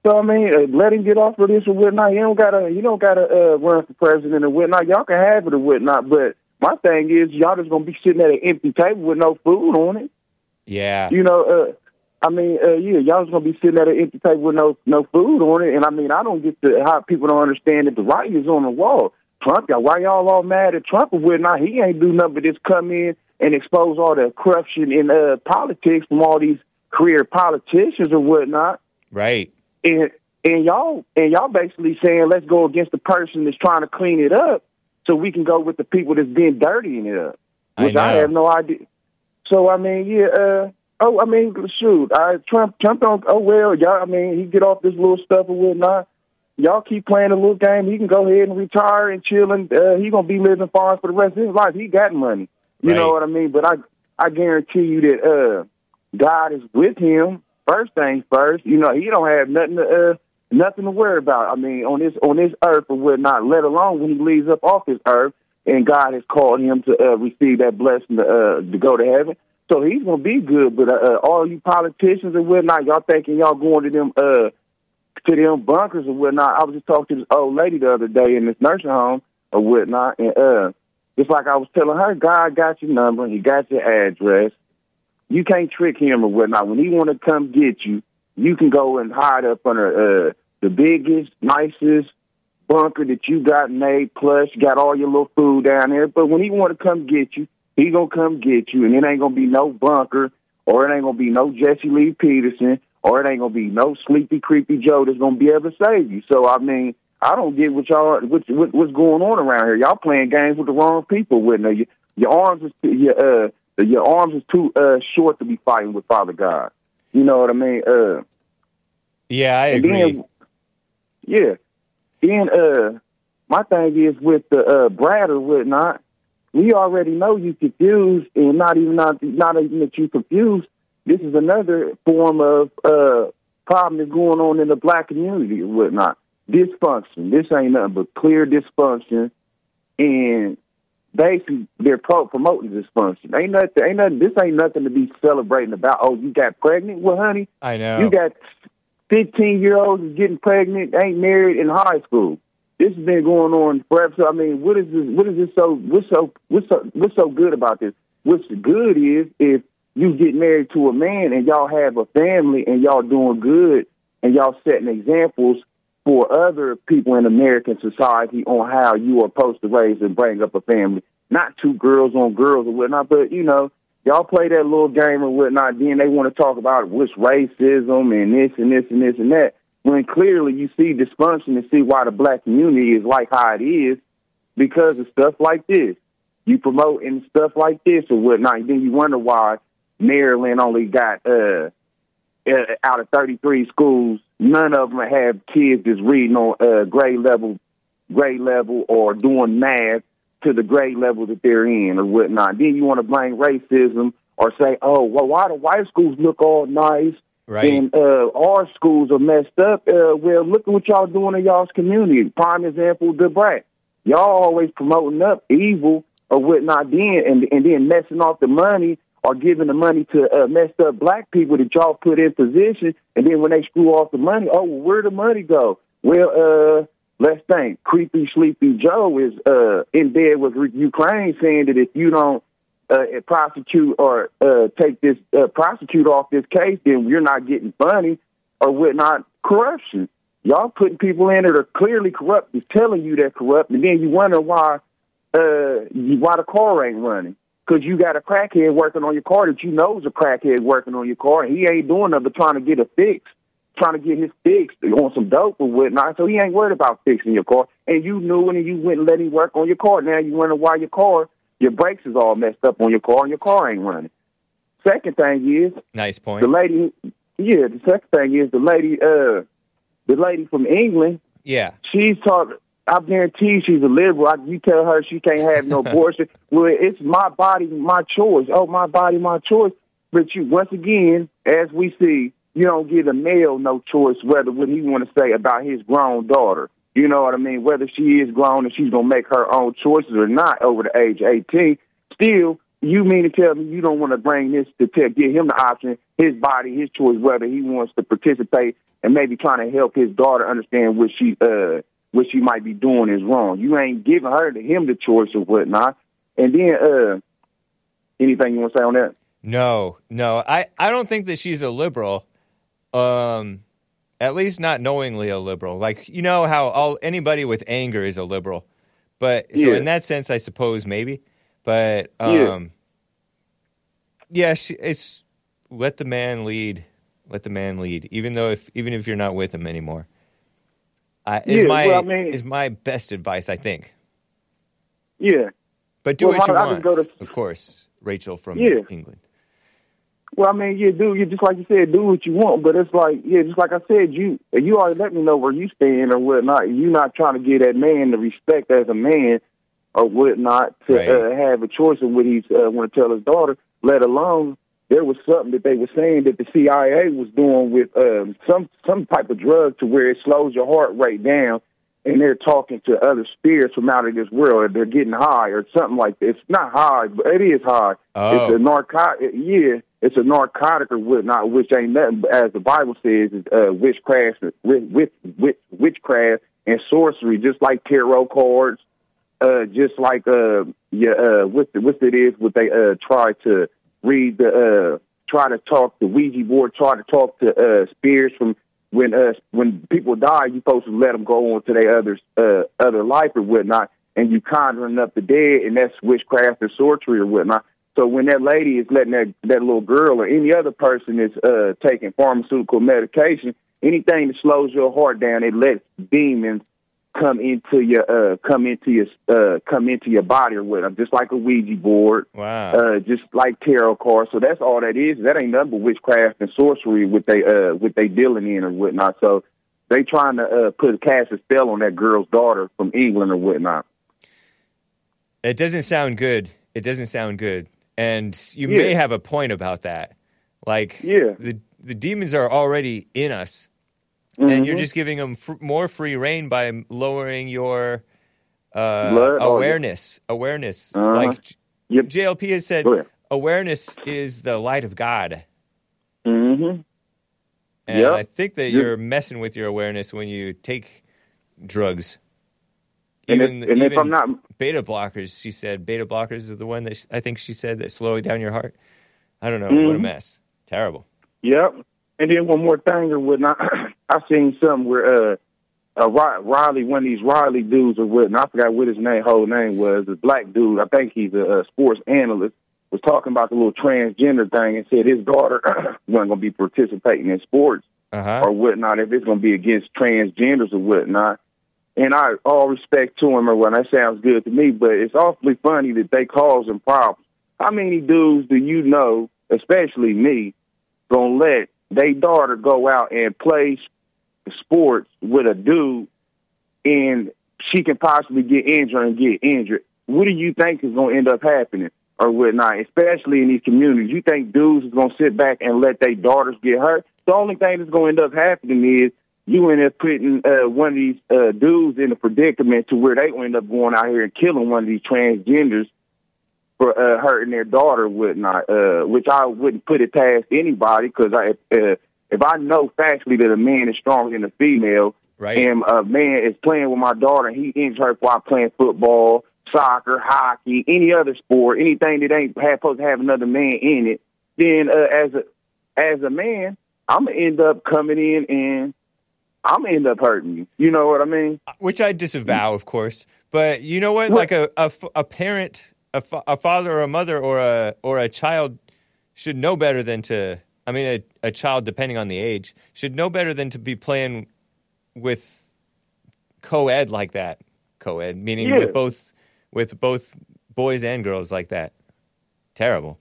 so I mean, uh, let him get off of this or whatnot. He don't gotta, he don't gotta uh, run for president or whatnot. Y'all can have it or whatnot. But my thing is, y'all just gonna be sitting at an empty table with no food on it. Yeah, you know, uh, I mean, uh, yeah, y'all's gonna be sitting at an empty table with no no food on it, and I mean, I don't get the how people don't understand that the writing is on the wall. Trump, why y'all all mad at Trump or whatnot? He ain't do nothing but just come in and expose all the corruption in uh, politics from all these career politicians or whatnot. Right. And and y'all and y'all basically saying let's go against the person that's trying to clean it up, so we can go with the people that's been dirtying it up, which I, I have no idea. So, I mean, yeah, uh, oh, I mean, shoot, I, Trump, Trump don't, oh, well, y'all, I mean, he get off this little stuff or whatnot. Y'all keep playing a little game. He can go ahead and retire and chill, and uh, he going to be living fine for the rest of his life. He got money. You right. know what I mean? But I I guarantee you that uh, God is with him, first things first. You know, he don't have nothing to, uh, nothing to worry about, I mean, on this, on this earth or whatnot, let alone when he leaves up off this earth. And God has called him to uh, receive that blessing to, uh, to go to heaven. So he's going to be good. But uh, all you politicians and whatnot, y'all thinking y'all going to them uh, to them bunkers and whatnot. I was just talking to this old lady the other day in this nursing home or whatnot. And uh, it's like I was telling her, God got your number. He got your address. You can't trick him or whatnot. When he want to come get you, you can go and hide up under uh, the biggest, nicest bunker that you got made, plus you got all your little food down there. But when he want to come get you, he going to come get you, and it ain't going to be no bunker or it ain't going to be no Jesse Lee Peterson, or it ain't going to be no Sleepy Creepy Joe that's going to be able to save you. So, I mean, I don't get what y'all what, what, what's going on around here. Y'all playing games with the wrong people. With now, your, your arms is your uh, your arms is too uh, short to be fighting with Father God. You know what I mean? Uh, yeah, I agree. Then, yeah. Then uh, my thing is with the uh, Brad or whatnot. We already know you confused, and not even not not even that you confused. This is another form of uh, problem that's going on in the black community or whatnot. Dysfunction. This ain't nothing but clear dysfunction, and basically they're pro- promoting dysfunction. Ain't nothing. Ain't nothing. This ain't nothing to be celebrating about. Oh, you got pregnant? Well, honey, I know you got fifteen year olds is getting pregnant, ain't married in high school. This has been going on forever. So I mean, what is this? What is this? So what's so what's so what's so good about this? What's good is if you get married to a man and y'all have a family and y'all doing good and y'all setting examples for other people in American society on how you are supposed to raise and bring up a family. Not two girls on girls or whatnot, but, you know, y'all play that little game or whatnot, then they want to talk about what's racism and this and this and this and that, when clearly you see dysfunction and see why the black community is like how it is because of stuff like this. You promoting stuff like this or whatnot, and then you wonder why Maryland only got uh, out of thirty-three schools, none of them have kids that's reading on uh, grade level, grade level, or doing math to the grade level that they're in or whatnot. Then you want to blame racism or say, "Oh, well, why do white schools look all nice right. and uh, our schools are messed up?" Uh, well, look at what y'all doing in y'all's community. Prime example, Da Brat. Y'all always promoting up evil or whatnot, then and and then messing off the money. Or giving the money to uh, messed up black people that y'all put in position, and then when they screw off the money, oh, well, where'd the money go? Well, uh, let's think. Creepy Sleepy Joe is uh, in bed with Ukraine, saying that if you don't uh, prosecute or uh, take this uh, prosecute off this case, then you're not getting money or whatnot. Corruption. Y'all putting people in that are clearly corrupt, is telling you they're corrupt, and then you wonder why uh, why the car ain't running. Because you got a crackhead working on your car that you know is a crackhead working on your car. And he ain't doing nothing but trying to get a fix, trying to get his fix on some dope or whatnot. So he ain't worried about fixing your car. And you knew it and you went and let him work on your car. Now you wonder why your car, your brakes is all messed up on your car and your car ain't running. Second thing is... Nice point. The lady... Yeah, the second thing is the lady uh, the lady from England. Yeah. She's talking... I guarantee she's a liberal. I, you tell her she can't have no abortion. Well, it's my body, my choice. Oh, my body, my choice. But you, once again, as we see, you don't give a male no choice whether what he want to say about his grown daughter. You know what I mean? Whether she is grown and she's going to make her own choices or not over the age of eighteen. Still, you mean to tell me you don't want to bring this to tell, give him the option, his body, his choice, whether he wants to participate and maybe trying to help his daughter understand what she uh. what she might be doing is wrong. You ain't giving her to him the choice or whatnot. And then, uh, anything you want to say on that? No, no. I, I don't think that she's a liberal, um, at least not knowingly a liberal. Like, you know how all anybody with anger is a liberal. But yeah. So in that sense, I suppose maybe. But, um, yeah, yeah she, it's let the man lead. Let the man lead, even though if even if you're not with him anymore. Uh, is yeah, my well, I mean, is my best advice, I think. Yeah, but do well, what you I, want. I to, of course, Rachel from yeah. England. Well, I mean, yeah, do you just like you said, do what you want. But it's like, yeah, just like I said, you you already let me know where you stand or whatnot. You're not trying to give that man the respect as a man or whatnot to right. uh, have a choice of what he uh, want to tell his daughter. Let alone there was something that they were saying that the C I A was doing with um, some some type of drug to where it slows your heart rate down, and they're talking to other spirits from out of this world. They're getting high or something like that. It's not high, but it is high. Oh. It's a narcotic. Yeah, it's a narcotic or whatnot, which ain't nothing. But as the Bible says, is uh, witchcraft, witch, witch, witchcraft and sorcery, just like tarot cards, uh, just like uh, yeah, uh, what what it is, what they uh, try to. Read the uh, try to talk the Ouija board. Try to talk to uh, spirits from when uh, when people die. You supposed to let them go on to their other uh, other life or whatnot, and you conjuring up the dead, and that's witchcraft or sorcery or whatnot. So when that lady is letting that, that little girl or any other person is uh, taking pharmaceutical medication, anything that slows your heart down, it lets demons come into your uh, come into your uh, come into your body or whatever, just like a Ouija board, wow, uh, just like tarot cards. So that's all that is. That ain't nothing but witchcraft and sorcery what they uh, what they dealing in or whatnot. So they trying to uh, put cast a spell on that girl's daughter from England or whatnot. It doesn't sound good. It doesn't sound good, and you yeah. may have a point about that. Like, yeah. the the demons are already in us. Mm-hmm. And you're just giving them fr- more free reign by lowering your uh, awareness. Oh, yeah. Awareness. Uh-huh. Like J- yep. J L P has said, awareness is the light of God. Mm-hmm. And yep. I think that yep. you're messing with your awareness when you take drugs. Even, and if, and even if I'm not... beta blockers, she said. Beta blockers are the one that she, I think she said that slowing down your heart. I don't know. Mm-hmm. What a mess. Terrible. Yep. And then one more thing, or whatnot. I seen something where uh, a Riley, one of these Riley dudes, or whatnot, I forgot what his name, whole name was. A black dude, I think he's a, a sports analyst, was talking about the little transgender thing and said his daughter wasn't going to be participating in sports uh-huh. or whatnot if it's going to be against transgenders or whatnot. And I all respect to him, or what, that sounds good to me, but it's awfully funny that they cause him problems. How many dudes do you know, especially me, gonna let they daughter go out and play sports with a dude and she can possibly get injured and get injured? What do you think is going to end up happening or whatnot, especially in these communities? You think dudes is going to sit back and let their daughters get hurt? The only thing that's going to end up happening is you end up putting uh, one of these uh, dudes in a predicament to where they end up going out here and killing one of these transgenders for uh, hurting their daughter, whatnot, uh, which I wouldn't put it past anybody, because I, uh, if I know factually that a man is stronger than a female, right, and a man is playing with my daughter and he injures her while playing football, soccer, hockey, any other sport, anything that ain't supposed to have another man in it, then uh, as a as a man, I'm going to end up coming in and I'm going to end up hurting you. You know what I mean? Which I disavow, of course. But you know what? Like a, a, a parent... A, fa- a father or a mother or a or a child should know better than to, I mean, a, a child, depending on the age, should know better than to be playing with co-ed like that. Co-ed, meaning yeah. with both with both boys and girls like that. Terrible.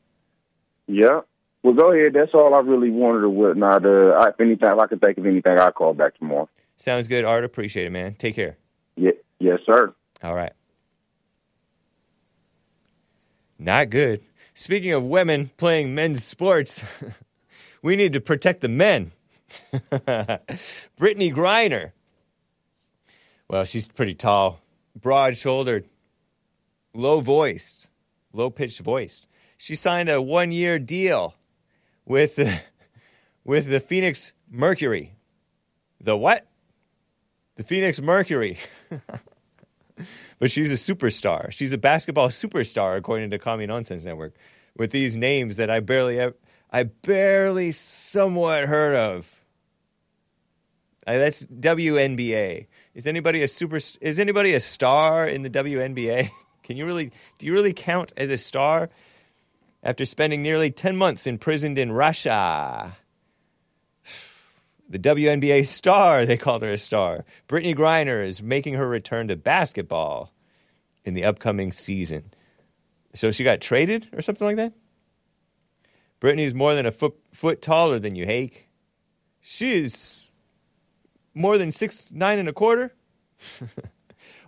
Yeah. Well, go ahead. That's all I really wanted or whatnot. Uh, I, if anything, if I can think of anything, I'll call back tomorrow. Sounds good, Art. Appreciate it, man. Take care. Yeah. Yes, sir. All right. Not good. Speaking of women playing men's sports, we need to protect the men. Brittney Griner. Well, she's pretty tall, broad-shouldered, low-voiced, low-pitched voiced. She signed a one-year deal with uh, with the Phoenix Mercury. The what? The Phoenix Mercury. But she's a superstar. She's a basketball superstar, according to Commie Nonsense Network, with these names that I barely, ever, I barely somewhat heard of. I, that's W N B A. Is anybody a super? Is anybody a star in the W N B A? Can you really? Do you really count as a star after spending nearly ten months imprisoned in Russia? The W N B A star, they called her a star. Brittney Griner is making her return to basketball in the upcoming season. So she got traded or something like that? Brittney's more than a foot, foot taller than you, Hake. She's more than six nine and a quarter.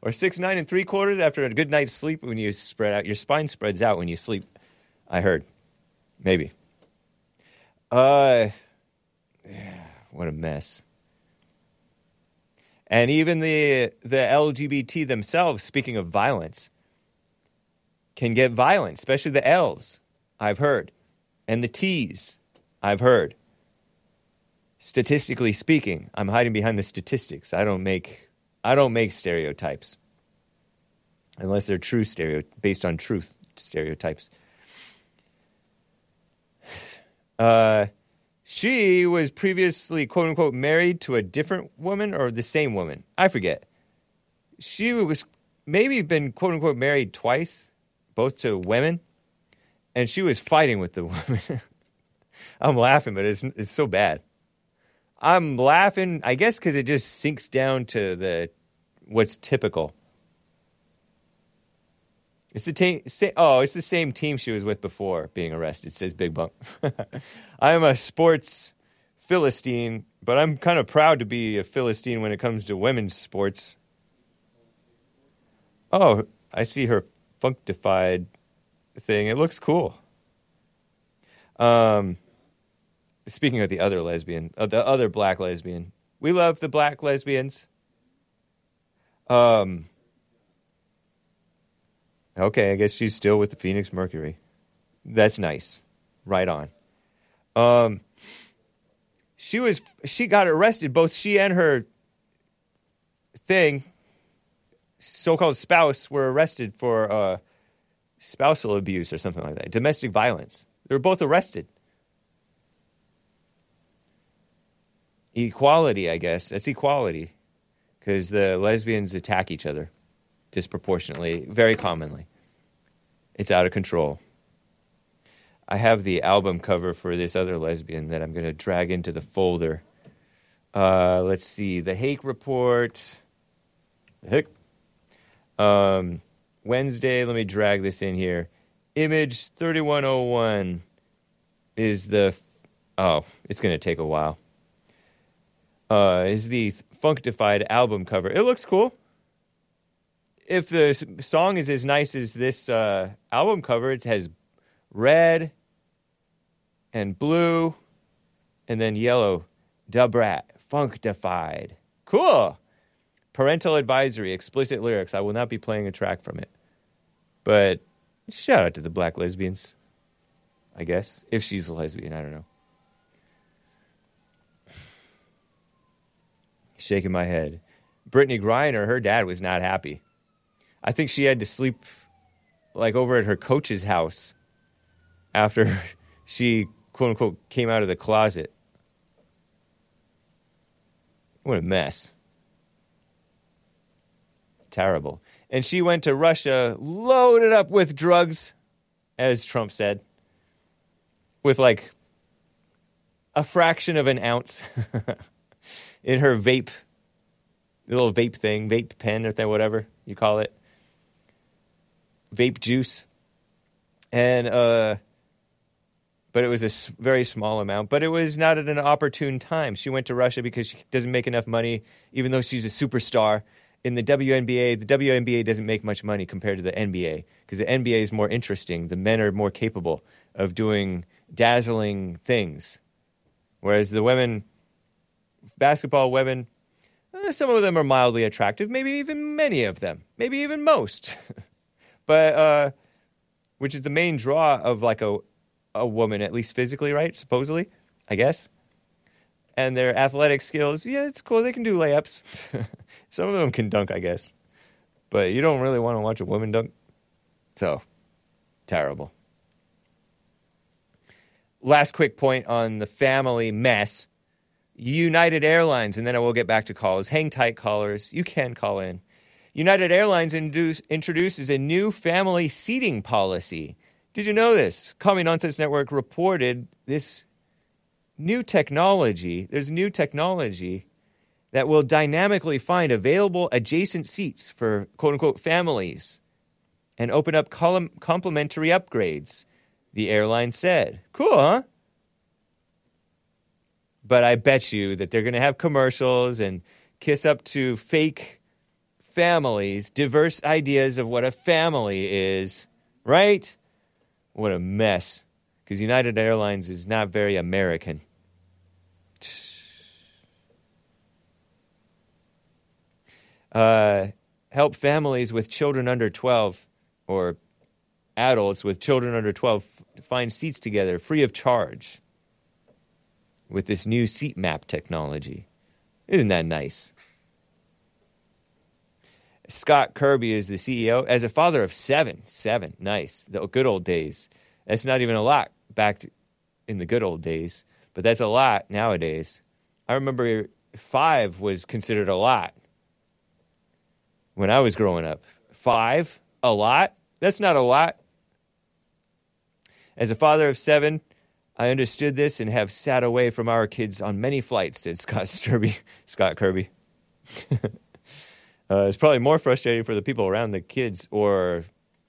Or six nine and three quarters after a good night's sleep when you spread out. Your spine spreads out when you sleep, I heard. Maybe. Uh... Yeah. What a mess. And even the the L G B T themselves, speaking of violence, can get violent, especially the L's, I've heard, and the T's, I've heard. Statistically speaking, I'm hiding behind the statistics. I don't make I don't make stereotypes unless they're true stereo based on truth stereotypes. Uh She was previously, quote-unquote, married to a different woman or the same woman. I forget. She was maybe been, quote-unquote, married twice, both to women, And she was fighting with the woman. I'm laughing, but it's it's so bad. I'm laughing, I guess, because it just sinks down to the what's typical. It's the team. Oh, it's the same team she was with before being arrested. Says Big Bunk. I am a sports philistine, but I'm kind of proud to be a philistine when it comes to women's sports. Oh, I see her functified thing. It looks cool. Um, speaking of the other lesbian, uh, the other black lesbian, we love the black lesbians. Um. Okay, I guess she's still with the Phoenix Mercury. That's nice. Right on. Um, she was she got arrested, both she and her thing, so-called spouse, were arrested for uh, spousal abuse or something like that, domestic violence. They were both arrested. Equality, I guess. That's equality, because the lesbians attack each other. Disproportionately, very commonly. It's out of control. I have the album cover for this other lesbian that I'm going to drag into the folder. Uh, let's see. The Hake Report. The Hake. Um, Wednesday, let me drag this in here. Image thirty-one oh one is the... F- oh, it's going to take a while. Uh, is the functified album cover. It looks cool. If the song is as nice as this uh, album cover, it has red and blue and then yellow. Da Brat, functified. Cool. Parental advisory, explicit lyrics. I will not be playing a track from it. But shout out to the black lesbians, I guess. If she's a lesbian, I don't know. Shaking my head. Brittney Griner, her dad was not happy. I think she had to sleep, like, over at her coach's house after she, quote-unquote, came out of the closet. What a mess. Terrible. And she went to Russia loaded up with drugs, as Trump said, with, like, a fraction of an ounce in her vape, little vape thing, vape pen or whatever you call it. Vape juice, and uh, but it was a very small amount. But it was not at an opportune time. She went to Russia because she doesn't make enough money, even though she's a superstar in the W N B A. The W N B A doesn't make much money compared to the N B A because the N B A is more interesting. The men are more capable of doing dazzling things, whereas the women, basketball women, eh, some of them are mildly attractive. Maybe even many of them. Maybe even most. But, uh, which is the main draw of, like, a a woman, at least physically, right? Supposedly, I guess. And their athletic skills, yeah, it's cool. They can do layups. Some of them can dunk, I guess. But you don't really want to watch a woman dunk. So, terrible. Last quick point on the family mess. United Airlines, and then I will get back to calls. Hang tight, callers. You can call in. United Airlines induce, introduces a new family seating policy. Did you know this? Common Nonsense Network reported this new technology. There's new technology that will dynamically find available adjacent seats for, quote-unquote, families and open up column, complimentary upgrades, the airline said. Cool, huh? But I bet you that they're going to have commercials and kiss up to fake families, diverse ideas of what a family is, right? What a mess. Because United Airlines is not very American. Uh, help families with children under twelve or adults with children under twelve find seats together free of charge with this new seat map technology. Isn't that nice? Scott Kirby is the C E O. As a father of seven, seven, nice, the good old days. That's not even a lot back in the good old days, but that's a lot nowadays. I remember five was considered a lot when I was growing up. Five, a lot? That's not a lot. As a father of seven, I understood this and have sat away from our kids on many flights, said Scott Kirby. Scott Kirby. Uh, it's probably more frustrating for the people around the kids or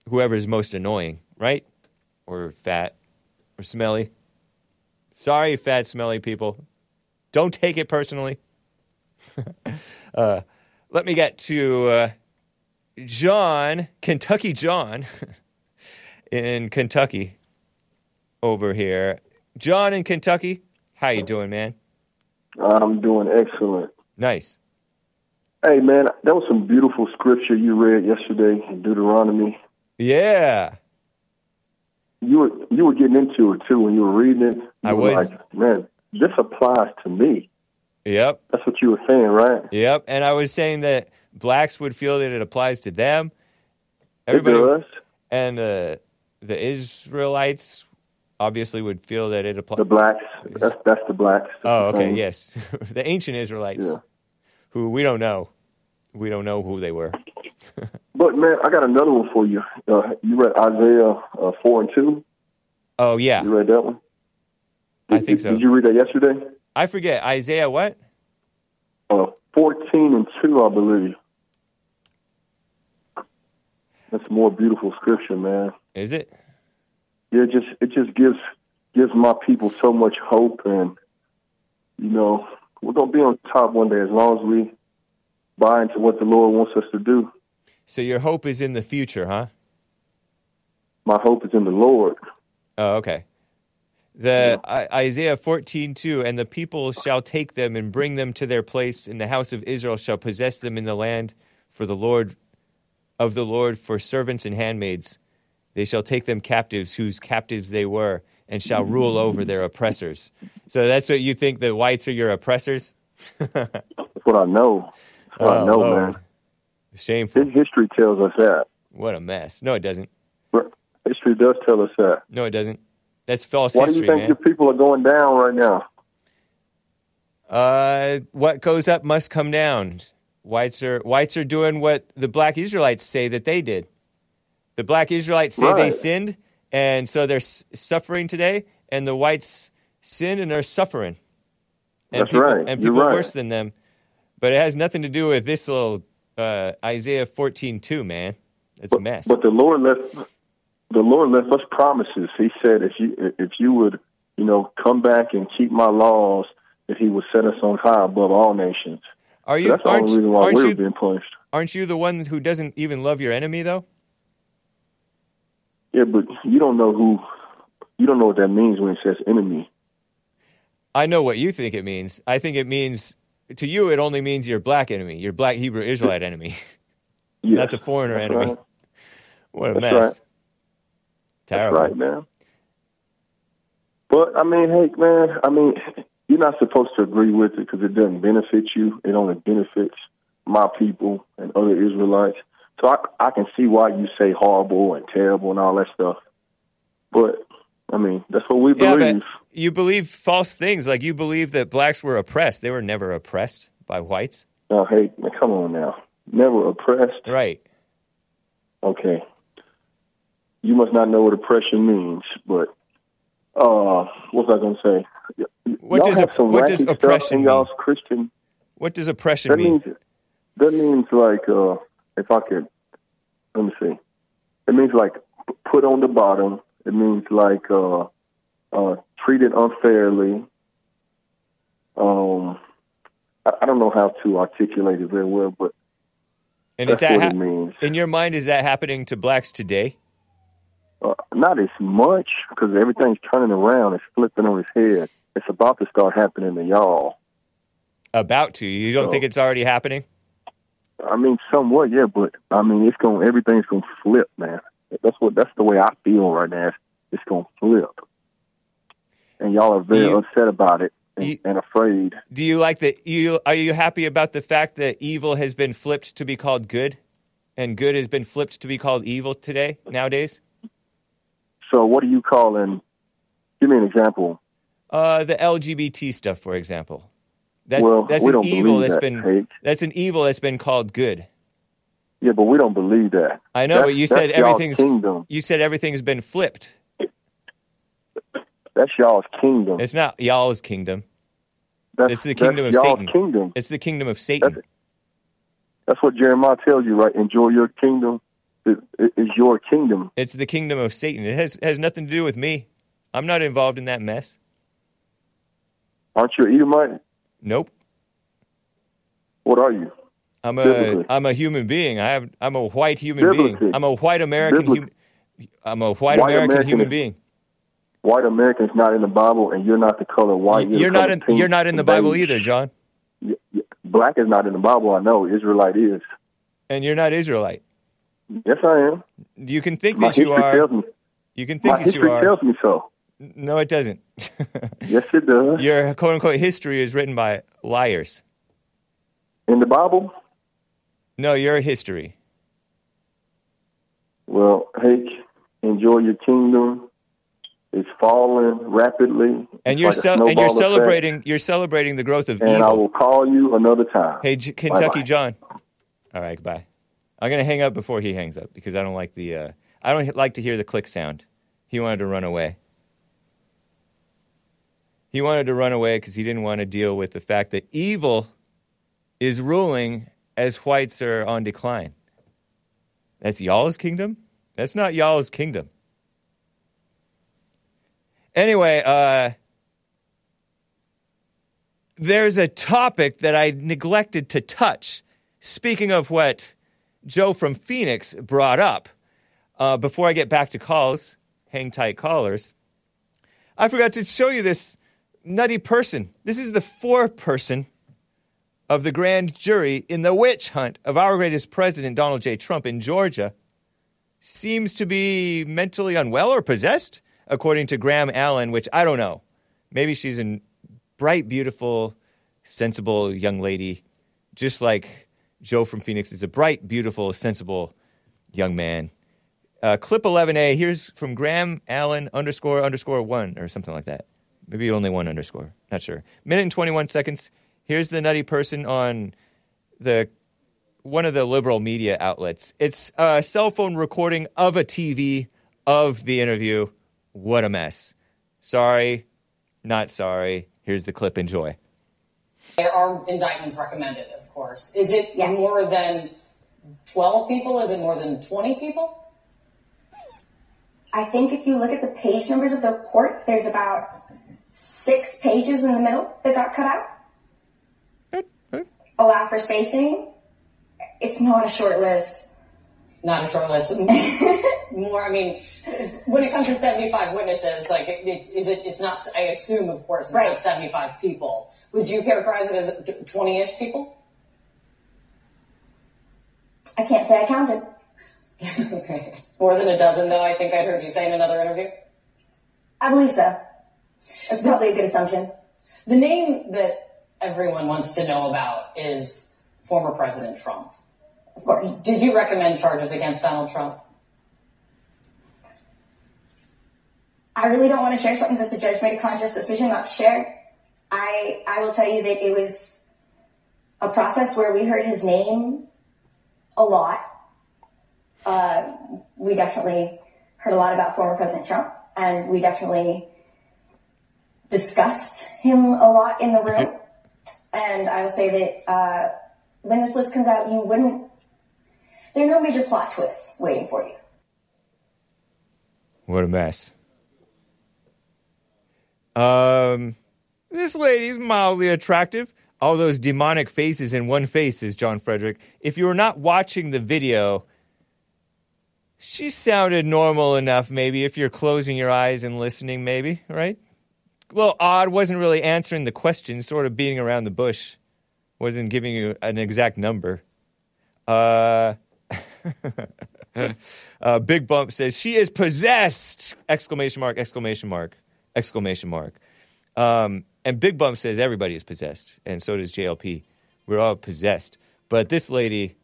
whoever's most annoying, right? Or fat or smelly. Sorry, fat, smelly people. Don't take it personally. uh, let me get to uh, John, Kentucky John in Kentucky over here. John in Kentucky, how you doing, man? I'm doing excellent. Nice. Hey, man, that was some beautiful scripture you read yesterday in Deuteronomy. Yeah. You were you were getting into it, too, when you were reading it. You I was. Like, man, this applies to me. Yep. That's what you were saying, right? Yep, and I was saying that blacks would feel that it applies to them. Everybody, it does. And uh, the Israelites obviously would feel that it applies. The blacks. That's, that's the blacks. That's oh, okay, the yes. The ancient Israelites, yeah. Who we don't know. We don't know who they were. But, man, I got another one for you. Uh, you read Isaiah uh, four and two? Oh, yeah. You read that one? Did, I think so. Did you read that yesterday? I forget. Isaiah what? Uh, fourteen and two, I believe. That's more beautiful scripture, man. Is it? Yeah, it just, it just gives gives my people so much hope. And, you know, we're going to be on top one day as long as we buy into what the Lord wants us to do. So your hope is in the future, huh? My hope is in the Lord. Oh, okay. The yeah. I, Isaiah fourteen two, and the people shall take them and bring them to their place, and the house of Israel shall possess them in the land for the Lord of the Lord for servants and handmaids. They shall take them captives, whose captives they were, and shall rule over their oppressors. So that's what you think, the whites are your oppressors? That's what I know. That's what oh, I know, Lord. Man. Shameful. His history tells us that. What a mess. No, it doesn't. History does tell us that. No, it doesn't. That's false Why history, Why do you think man? Your people are going down right now? Uh, what goes up must come down. Whites are whites are doing what the black Israelites say that they did. The black Israelites say right. they sinned, and so they're suffering today, and the whites sin and are suffering. And That's people, right. And people You're right. worse than them. But it has nothing to do with this little... Uh, Isaiah fourteen two, man, it's but, a mess. But the Lord left the Lord left us promises. He said, if you if you would, you know, come back and keep my laws, that He would set us on high above all nations. Are you? So that's the only reason why we're you, being punished. Aren't you the one who doesn't even love your enemy, though? Yeah, but you don't know who. You don't know what that means when it says enemy. I know what you think it means. I think it means. To you, it only means your black enemy, your black Hebrew Israelite enemy, yes, not the foreigner enemy. Right. What a that's mess. Right. Terrible. That's right, man. But, I mean, hey, man, I mean, you're not supposed to agree with it because it doesn't benefit you. It only benefits my people and other Israelites. So I, I can see why you say horrible and terrible and all that stuff. But, I mean, that's what we believe. Yeah, but- You believe false things, like you believe that blacks were oppressed. They were never oppressed by whites. Oh, hey, come on now. Never oppressed? Right. Okay. You must not know what oppression means, but uh, what was I going to say? What y'all does, have some what does oppression mean? Y'all's Christian. What does oppression that mean? Means, that means like, uh, if I could, let me see. It means like put on the bottom. It means like... Uh, Uh, treated unfairly. Um, I, I don't know how to articulate it very well, but and that's is that what ha- it means. In your mind, is that happening to blacks today? Uh, not as much, because everything's turning around. It's flipping on its head. It's about to start happening to y'all. About to? You don't so, think it's already happening? I mean, somewhat, yeah, but I mean, it's going. Everything's going to flip, man. That's what. That's the way I feel right now. It's, it's going to flip. And y'all are very you, upset about it and, you, and afraid. Do you like the? You are you happy about the fact that evil has been flipped to be called good, and good has been flipped to be called evil today nowadays? So, what are you calling? Give me an example. Uh, the L G B T stuff, for example. That's well, that's we an don't evil that's that, been Hake. That's an evil that's been called good. Yeah, but we don't believe that. I know, that's, but you said everything's. Kingdom. You said everything's been flipped. That's y'all's kingdom. It's not y'all's kingdom. That's, it's the kingdom that's of y'all's Satan. Kingdom. It's the kingdom of Satan. That's, that's what Jeremiah tells you, right? Enjoy your kingdom. It, it, it's your kingdom. It's the kingdom of Satan. It has has nothing to do with me. I'm not involved in that mess. Aren't you an Edomite? Nope. What are you? I'm a I'm a human being. I have I'm a white human Biblically. being. I'm a white American. Hum, I'm a white, white American, American human being. White American's not in the Bible, and you're not the color white. You're, you're not in. You're not in the Bible either, John. Black is not in the Bible. I know Israelite is. And you're not Israelite. Yes, I am. You can think My that you are. Tells me. You can think My that you are. Tells me so. No, it doesn't. Yes, it does. Your quote unquote history is written by liars. In the Bible? No, your history. Well, Hake, enjoy your kingdom. It's falling rapidly. And you're, like ce- and you're celebrating effect. You're celebrating the growth of and evil. And I will call you another time. Hey, J- Kentucky Bye-bye. John. All right, goodbye. I'm going to hang up before he hangs up because I don't like the uh, I don't like to hear the click sound. He wanted to run away. He wanted to run away because he didn't want to deal with the fact that evil is ruling as whites are on decline. That's y'all's kingdom? That's not y'all's kingdom. Anyway, uh, there's a topic that I neglected to touch. Speaking of what Joe from Phoenix brought up, uh, before I get back to calls, hang tight callers, I forgot to show you this nutty person. This is the four-person of the grand jury in the witch hunt of our greatest president, Donald J. Trump, in Georgia, seems to be mentally unwell or possessed, according to Graham Allen, which I don't know. Maybe she's a bright, beautiful, sensible young lady, just like Joe from Phoenix is a bright, beautiful, sensible young man. Uh, clip eleven A, here's from Graham Allen underscore underscore one or something like that. Maybe only one underscore, not sure. Minute and twenty-one seconds. Here's the nutty person on the one of the liberal media outlets. It's a cell phone recording of a T V of the interview. What a mess. Sorry, not sorry. Here's the clip. Enjoy. There are indictments recommended, of course. Is it yes. more than twelve people? Is it more than twenty people? I think if you look at the page numbers of the report, there's about six pages in the middle that got cut out. Allow for spacing. It's not a short list. Not a short list. More, I mean, when it comes to seventy-five witnesses, like, it, it, is it? It's not. I assume, of course, it's right. not seventy-five people. Would you characterize it as twenty-ish people? I can't say I counted. Okay, more than a dozen, though. I think I heard you say in another interview. I believe so. That's probably a good assumption. The name that everyone wants to know about is former President Trump. Of course. Did you recommend charges against Donald Trump? I really don't want to share something that the judge made a conscious decision not to share. I I will tell you that it was a process where we heard his name a lot. Uh, we definitely heard a lot about former President Trump, and we definitely discussed him a lot in the room. And I will say that uh, when this list comes out, you wouldn't... There are no major plot twists waiting for you. What a mess. Um, this lady's mildly attractive. All those demonic faces in one face is John Frederick. If you were not watching the video, she sounded normal enough, maybe, if you're closing your eyes and listening, maybe, right? A little odd, wasn't really answering the question, sort of beating around the bush, wasn't giving you an exact number. Uh, uh, Big Bump says, she is possessed! Exclamation mark, exclamation mark, exclamation mark. Um, and Big Bump says everybody is possessed, and so does J L P. We're all possessed. But this lady,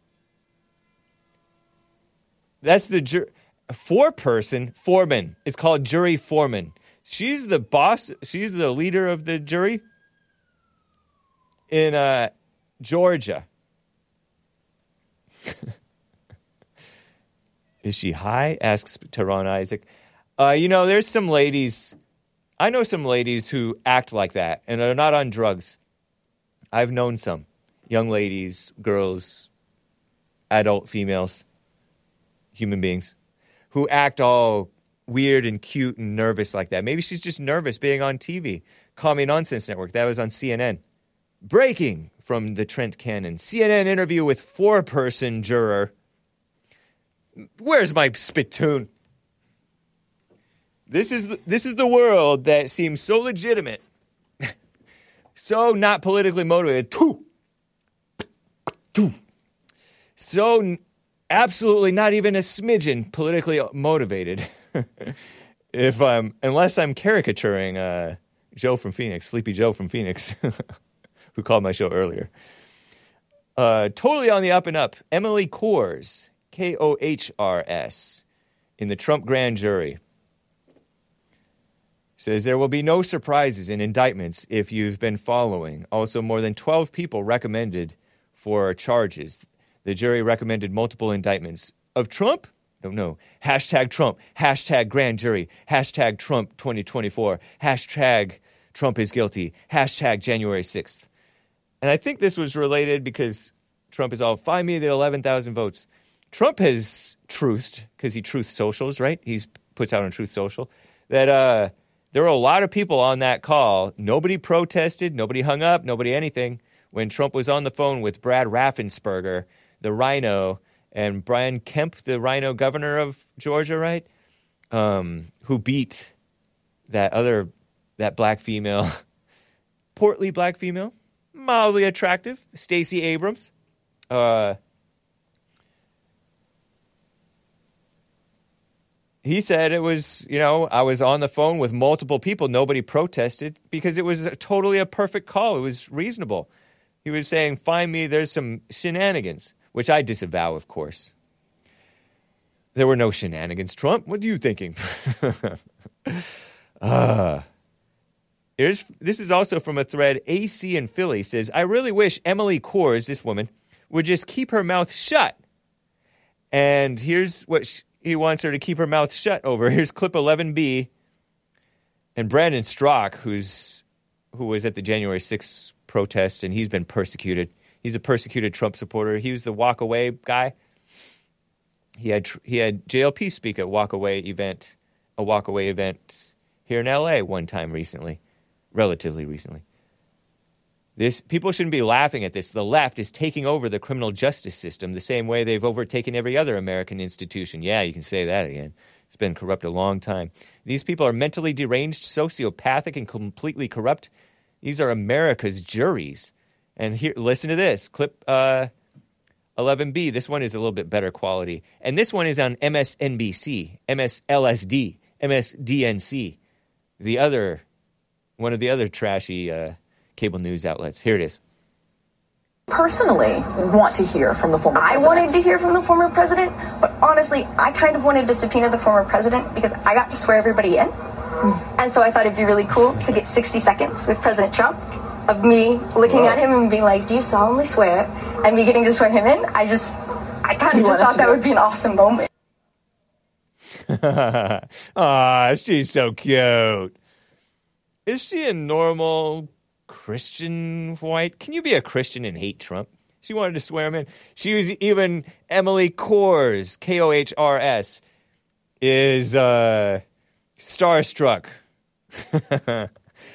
that's the jury, four-person foreman. It's called jury foreman. She's the boss. She's the leader of the jury in uh, Georgia. Is she high? Asks Teron Isaac. Uh, you know, there's some ladies I know some ladies who act like that, and they're not on drugs. I've known some young ladies, girls, adult females, human beings, who act all weird and cute and nervous like that. Maybe she's just nervous being on T V. Call Me Nonsense Network. That was on C N N. Breaking from the Trent Cannon. C N N interview with four-person juror. Where's my spittoon? This is the, this is the world that seems so legitimate, so not politically motivated, so absolutely not even a smidgen politically motivated. If I'm, unless I'm caricaturing uh, Joe from Phoenix, Sleepy Joe from Phoenix, who called my show earlier. Uh, totally on the up and up. Emily Kohrs, K O H R S, in the Trump grand jury. Says there will be no surprises in indictments if you've been following. Also, more than twelve people recommended for charges. The jury recommended multiple indictments. Of Trump? Don't know. Hashtag Trump. Hashtag grand jury. Hashtag Trump twenty twenty-four. Hashtag Trump is guilty. Hashtag January sixth. And I think this was related because Trump is all, find me the eleven thousand votes. Trump has truthed, because he truth socials, right? He puts out on Truth Social, that, uh... there were a lot of people on that call. Nobody protested. Nobody hung up. Nobody anything. When Trump was on the phone with Brad Raffensperger, the Rhino, and Brian Kemp, the Rhino governor of Georgia, right? Um, who beat that other, that black female, portly black female, mildly attractive, Stacey Abrams. Uh, He said it was, you know, I was on the phone with multiple people. Nobody protested because it was a, totally a perfect call. It was reasonable. He was saying, find me, there's some shenanigans, which I disavow, of course. There were no shenanigans. Trump, what are you thinking? uh, here's, this is also from a thread. A C in Philly says, I really wish Emily Kohrs, this woman, would just keep her mouth shut. And here's what she, he wants her to keep her mouth shut over. Here's clip eleven B. And Brandon Strzok, who's, who was at the January sixth protest, and he's been persecuted. He's a persecuted Trump supporter. He was the walk-away guy. He had he had J L P speak at walk-away event, a walk-away event here in L A one time recently, relatively recently. This, people shouldn't be laughing at this. The left is taking over the criminal justice system the same way they've overtaken every other American institution. Yeah, you can say that again. It's been corrupt a long time. These people are mentally deranged, sociopathic, and completely corrupt. These are America's juries. And here, listen to this. Clip uh, eleven B. This one is a little bit better quality. And this one is on M S N B C, M S L S D, M S D N C, the other, one of the other trashy uh cable news outlets. Here it is. Personally, want to hear from the former president. I wanted to hear from the former president, but honestly, I kind of wanted to subpoena the former president because I got to swear everybody in. Mm. And so I thought it'd be really cool to get sixty seconds with President Trump of me looking Whoa. at him and being like, do you solemnly swear? And me getting to swear him in. I just, I kind of just thought that would be an awesome moment. Aw, she's so cute. Is she a normal Christian white? Can you be a Christian and hate Trump? She wanted to swear him in. She was even Emily Kohrs, K O H R S, is uh, starstruck.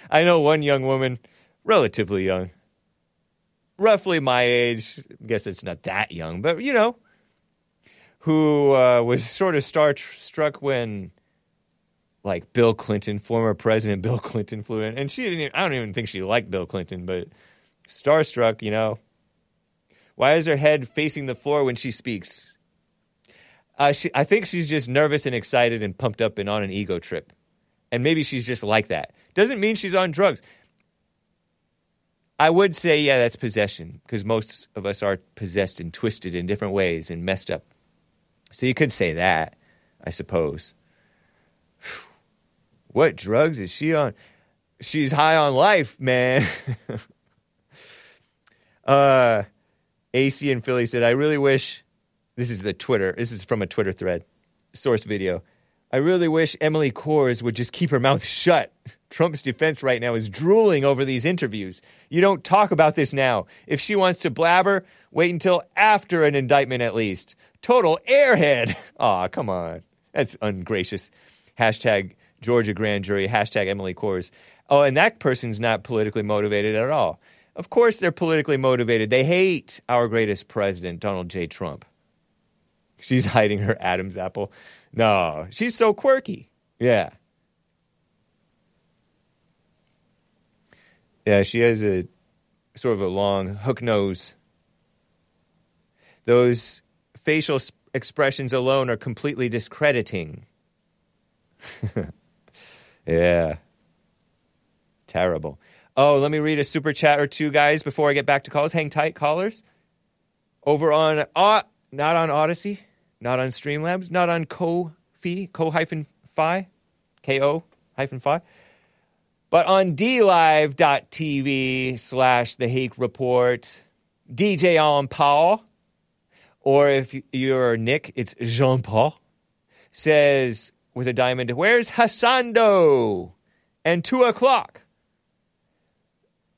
I know one young woman, relatively young, roughly my age, I guess it's not that young, but you know, who uh, was sort of starstruck when like Bill Clinton, former president Bill Clinton flew in. And she didn't even, I don't even think she liked Bill Clinton, but starstruck, you know. Why is her head facing the floor when she speaks? Uh, she, I think she's just nervous and excited and pumped up and on an ego trip. And maybe she's just like that. Doesn't mean she's on drugs. I would say, yeah, that's possession, because most of us are possessed and twisted in different ways and messed up. So you could say that, I suppose. What drugs is she on? She's high on life, man. uh, A C in Philly said, I really wish... This is the Twitter. This is from a Twitter thread. Source video. I really wish Emily Kohrs would just keep her mouth shut. Trump's defense right now is drooling over these interviews. You don't talk about this now. If she wants to blabber, wait until after an indictment at least. Total airhead. Aw, come on. That's ungracious. Hashtag Georgia grand jury. Hashtag Emily Kohrs. Oh, and that person's not politically motivated at all. Of course they're politically motivated. They hate our greatest president, Donald J. Trump. She's hiding her Adam's apple. No, she's so quirky. Yeah. Yeah, she has a sort of a long hook nose. Those facial sp- expressions alone are completely discrediting. Yeah. Terrible. Oh, let me read a super chat or two, guys, before I get back to calls. Hang tight, callers. Over on, uh, not on Odyssey, not on Streamlabs, not on Ko-Fi, Ko-Fi, K O-Fi, but on DLive.tv slash The Hake Report, D J Jean Paul, or if you're Nick, it's Jean Paul, says with a diamond, where's Hassando? And two o'clock.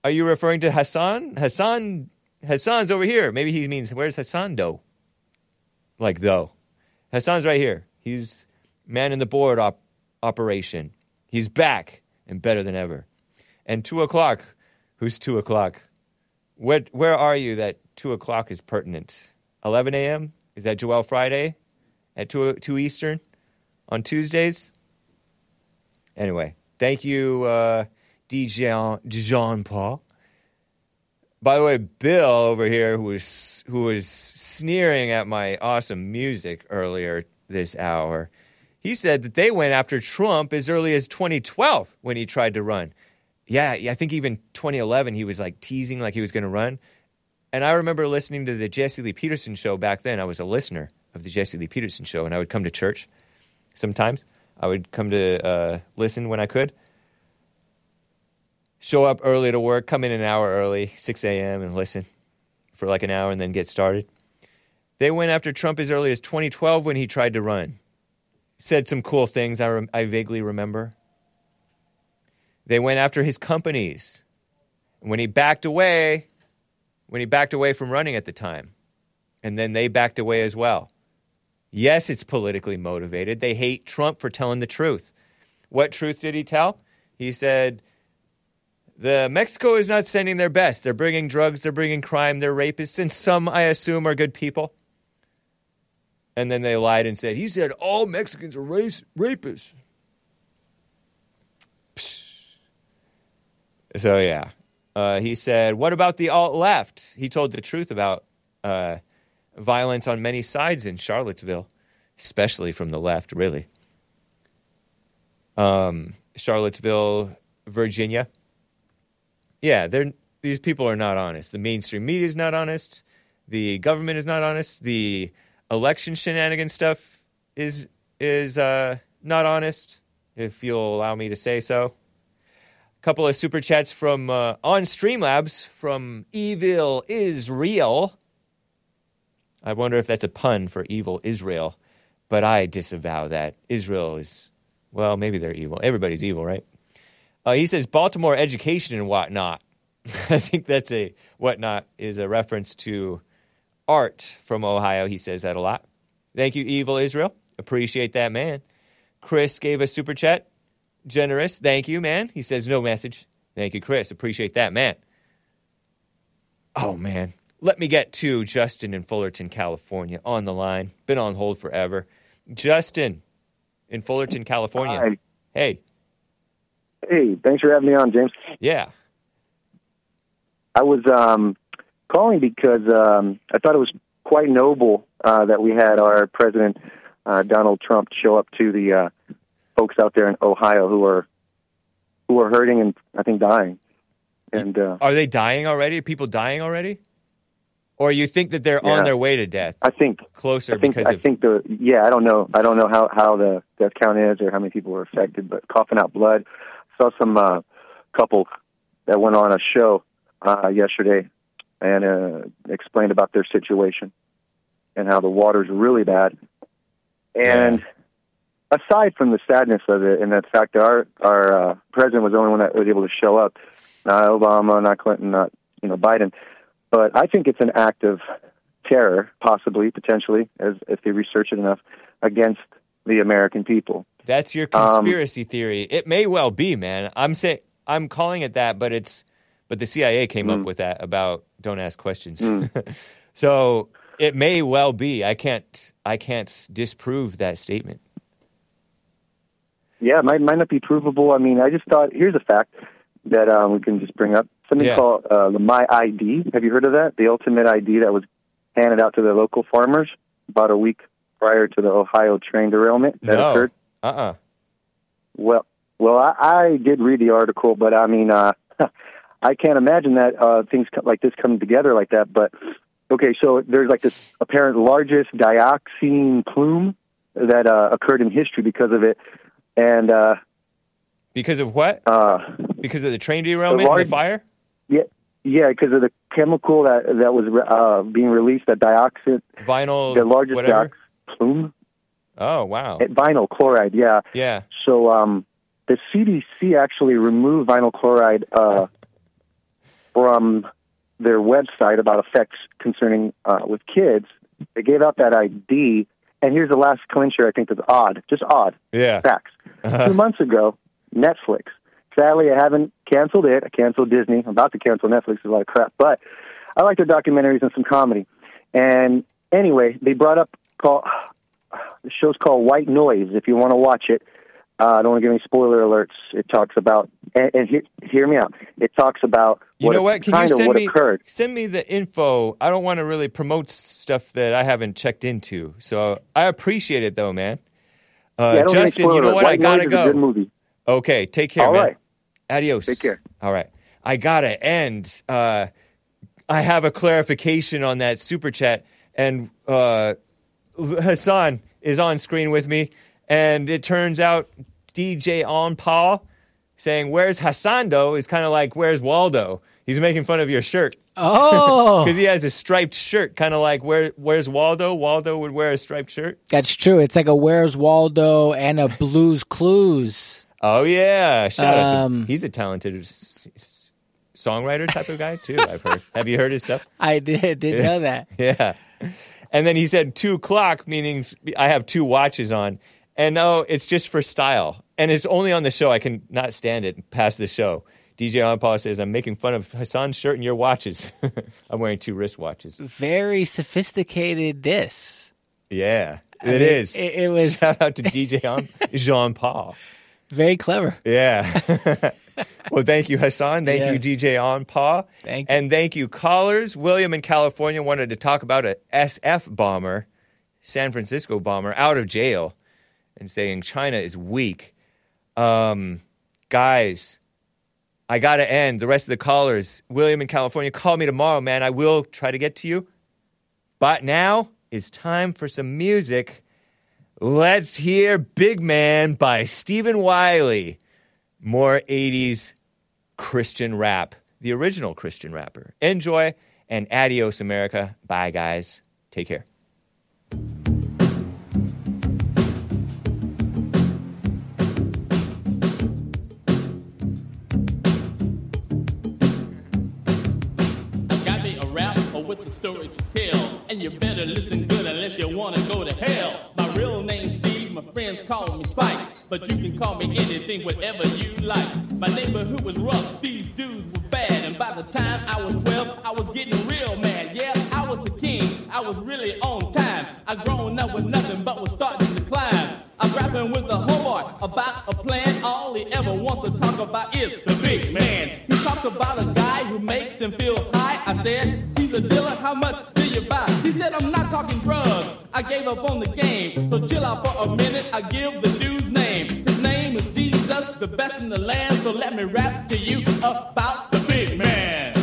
Are you referring to Hassan? Hassan, Hassan's over here. Maybe he means, where's Hassando? Like, though. Hassan's right here. He's man in the board op- operation. He's back and better than ever. And two o'clock. Who's two o'clock? Where, where are you that two o'clock is pertinent? eleven a.m.? Is that Joel Friday? At two, two Eastern? On Tuesdays? Anyway, thank you, uh... D J Jean Paul. By the way, Bill over here, who was who was sneering at my awesome music earlier this hour, he said that they went after Trump as early as twenty twelve when he tried to run. Yeah, I think even twenty eleven he was like teasing like he was going to run. And I remember listening to the Jesse Lee Peterson show back then. I was a listener of the Jesse Lee Peterson show, and I would come to church sometimes. I would come to uh, listen when I could. Show up early to work, come in an hour early, six a.m., and listen for like an hour and then get started. They went after Trump as early as twenty twelve when he tried to run. Said some cool things I, re- I vaguely remember. They went after his companies. When he backed away, when he backed away from running at the time. And then they backed away as well. Yes, it's politically motivated. They hate Trump for telling the truth. What truth did he tell? He said... The Mexico is not sending their best. They're bringing drugs, they're bringing crime, they're rapists, and some, I assume, are good people. And then they lied and said, he said all Mexicans are race, rapists. Psh. So, yeah. Uh, he said, what about the alt-left? He told the truth about uh, violence on many sides in Charlottesville, especially from the left, really. Um, Charlottesville, Virginia. Yeah, they're, these people are not honest. The mainstream media is not honest. The government is not honest. The election shenanigan stuff is is uh, not honest, if you'll allow me to say so. A couple of super chats from uh, on Streamlabs from Evil Israel. I wonder if that's a pun for evil Israel, but I disavow that. Israel is, well, maybe they're evil. Everybody's evil, right? Uh, he says Baltimore education and whatnot. I think that's a whatnot is a reference to Art from Ohio. He says that a lot. Thank you, Evil Israel. Appreciate that, man. Chris gave a super chat. Generous. Thank you, man. He says no message. Thank you, Chris. Appreciate that, man. Oh, man. Let me get to Justin in Fullerton, California on the line. Been on hold forever. Justin in Fullerton, California. Hi. Hey. Hey, thanks for having me on, James. Yeah. I was um, calling because um, I thought it was quite noble uh, that we had our president, uh, Donald Trump, show up to the uh, folks out there in Ohio who are who are hurting and, I think, dying. And uh, Are they dying already? Are people dying already? Or you think that they're yeah, on their way to death? I think. Closer I think, because I of... think the, yeah, I don't know. I don't know how, how the death count is or how many people were affected, but coughing out blood... Saw some uh, couple that went on a show uh, yesterday and uh, explained about their situation and how the water's really bad. And yeah. aside from the sadness of it and the fact that our our uh, president was the only one that was able to show up, not Obama, not Clinton, not you know Biden, but I think it's an act of terror, possibly, potentially, as if they research it enough, against the American people. That's your conspiracy um, theory. It may well be, man. I'm saying I'm calling it that, but it's but the C I A came mm. up with that about don't ask questions. Mm. So it may well be. I can't I can't disprove that statement. Yeah, it might might not be provable. I mean, I just thought here's a fact that um, we can just bring up something yeah. called uh, the My I D. Have you heard of that? The ultimate I D that was handed out to the local farmers about a week prior to the Ohio train derailment that no. occurred. Uh-uh. Well, well, I, I did read the article, but I mean, uh, I can't imagine that uh, things co- like this come together like that. But okay, so there's like this apparent largest dioxin plume that uh, occurred in history because of it, and uh, because of what? Uh, because of the train derailment, the, large, and the fire. Yeah, yeah, because of the chemical that that was uh, being released, that dioxin, vinyl, the largest dioxin plume. Oh, wow. Vinyl chloride, yeah. Yeah. So um, the C D C actually removed vinyl chloride uh, from their website about effects concerning uh, with kids. They gave out that I D. And here's the last clincher I think that's odd. Just odd. Yeah. Facts. Uh-huh. Two months ago, Netflix. Sadly, I haven't canceled it. I canceled Disney. I'm about to cancel Netflix. It's a lot of crap. But I like their documentaries and some comedy. And anyway, they brought up... call. The show's called White Noise. If you want to watch it, uh, I don't want to give any spoiler alerts. It talks about, and, and he, hear me out, it talks about you what, know what? Can kind you send of what me, occurred. Send me the info. I don't want to really promote stuff that I haven't checked into. So I appreciate it, though, man. Uh, yeah, Justin, you know what? White I got to go. Good movie. Okay, take care, All man. Right. Adios. Take care. All right. I got to end. Uh, I have a clarification on that Super Chat, and uh, Hassan is on screen with me, and it turns out D J On Paul saying, "Where's Hassando?" is kind of like, "Where's Waldo?" He's making fun of your shirt. Oh! Because he has a striped shirt, kind of like, Where, where's Waldo? Waldo would wear a striped shirt. That's true. It's like a Where's Waldo and a Blues Clues. Oh, yeah. Shout um, out to, he's a talented s- s- songwriter type of guy, too, I've heard. Have you heard his stuff? I did, did know that. Yeah. And then he said two o'clock, meaning I have two watches on. And no, it's just for style. And it's only on the show. I can not stand it past the show. D J Onpaw says, "I'm making fun of Hassan's shirt and your watches." I'm wearing two wristwatches. Very sophisticated diss. Yeah, I it mean, is. It, it was. Shout out to D J Onpaw. Very clever. Yeah. Well, thank you, Hassan. Thank yes. you, D J Onpaw. Thank you. And thank you, callers. William in California wanted to talk about a S F bomber, San Francisco bomber, out of jail and saying China is weak. Um, guys, I got to end. The rest of the callers, William in California, call me tomorrow, man. I will try to get to you. But now it's time for some music. Let's hear Big Man by Stephen Wiley. More eighties Christian rap, the original Christian rapper. Enjoy, and adios, America. Bye, guys. Take care. I've got me a rap with a story to tell, and you better listen good unless you want to go to hell. My real name's Steve, my friends call me Spike, but you can call me anything, whatever you like. My neighborhood was rough, these dudes were bad, and by the time I was twelve, I was getting real mad. Yeah, I was the king, I was really on time. I grown up with nothing but was starting to climb. I'm rapping with a whole heart about a plan. All he ever wants to talk about is the big man. He talks about a guy who makes him feel high. I said, he's a dealer, how much do you buy? He said, I'm not talking drugs, I gave up on the game. So chill out for a minute, I give the dude's name. His name is Jesus, the best in the land. So let me rap to you about the big man.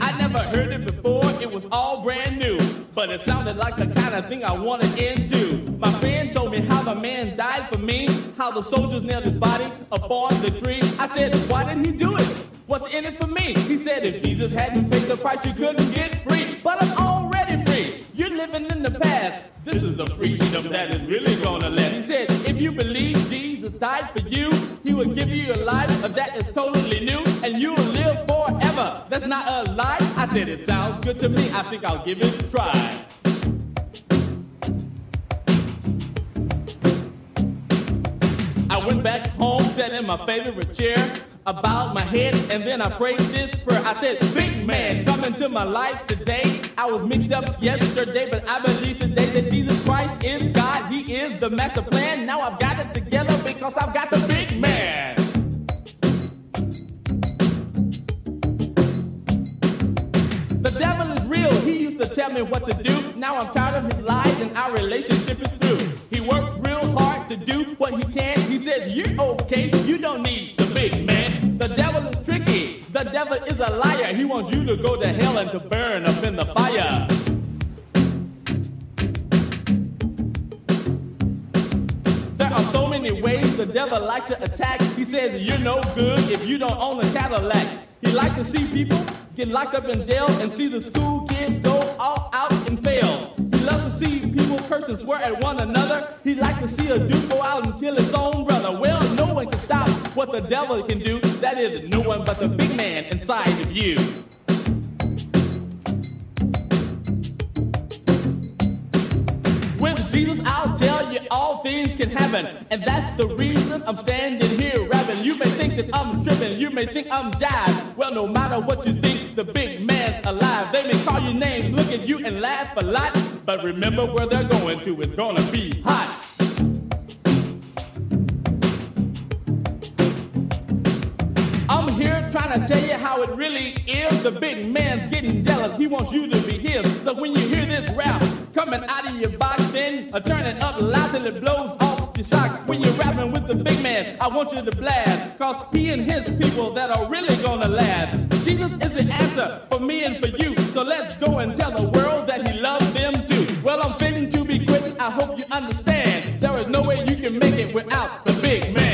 I never heard it before, it was all brand new, but it sounded like the kind of thing I wanted into. My friend told me how the man died for me, how the soldiers nailed his body aboard the tree. I said, why did he do it? What's in it for me? He said, if Jesus hadn't paid the price, you couldn't get free. But I'm already free. You're living living in the past. This is the freedom that is really gonna last. He said, if you believe Jesus died for you, he will give you a life that is totally new, and you will live forever. That's not a lie. I said, it sounds good to me. I think I'll give it a try. I went back home, sat in my favorite chair, I bowed my head, and then I prayed this prayer. I said, big man, come into my life today. I was mixed up yesterday, but I believe today that Jesus Christ is God. He is the master plan. Now I've got it together because I've got the big man. The devil is real. He used to tell me what to do. Now I'm tired of his lies and our relationship is through. He works real hard to do what he can. He said, you're okay. You don't need the big man. The devil is tricky. The devil is a liar. He wants you to go to hell and to burn up in the fire. There are so many ways the devil likes to attack. He says, you're no good if you don't own a Cadillac. He likes to see people get locked up in jail and see the school kids go all out and fail. He loves to see people curse and swear at one another. He likes to see a dude go out and kill his own brother. Well, no one can stop what the devil can do. That is no one but the big man inside of you. With Jesus, I'll tell you all things can happen. And that's the reason I'm standing here rapping. You may think that I'm tripping. You may think I'm jive. Well, no matter what you think, the big man's alive. They may call you names, look at you, and laugh a lot. But remember where they're going to. It's gonna be hot. I'm here trying to tell you how it really is. The big man's getting jealous. He wants you to be his. So when you hear this rap coming out of your box, then uh, turn it up loud till it blows off your socks. When you're rapping with the big man, I want you to blast. Cause he and his people that are really gonna last. Jesus is the answer for me and for you. So let's go and tell the world that he loves them too. Well, I'm fitting to be quitting. I hope you understand. There is no way you can make it without the big man.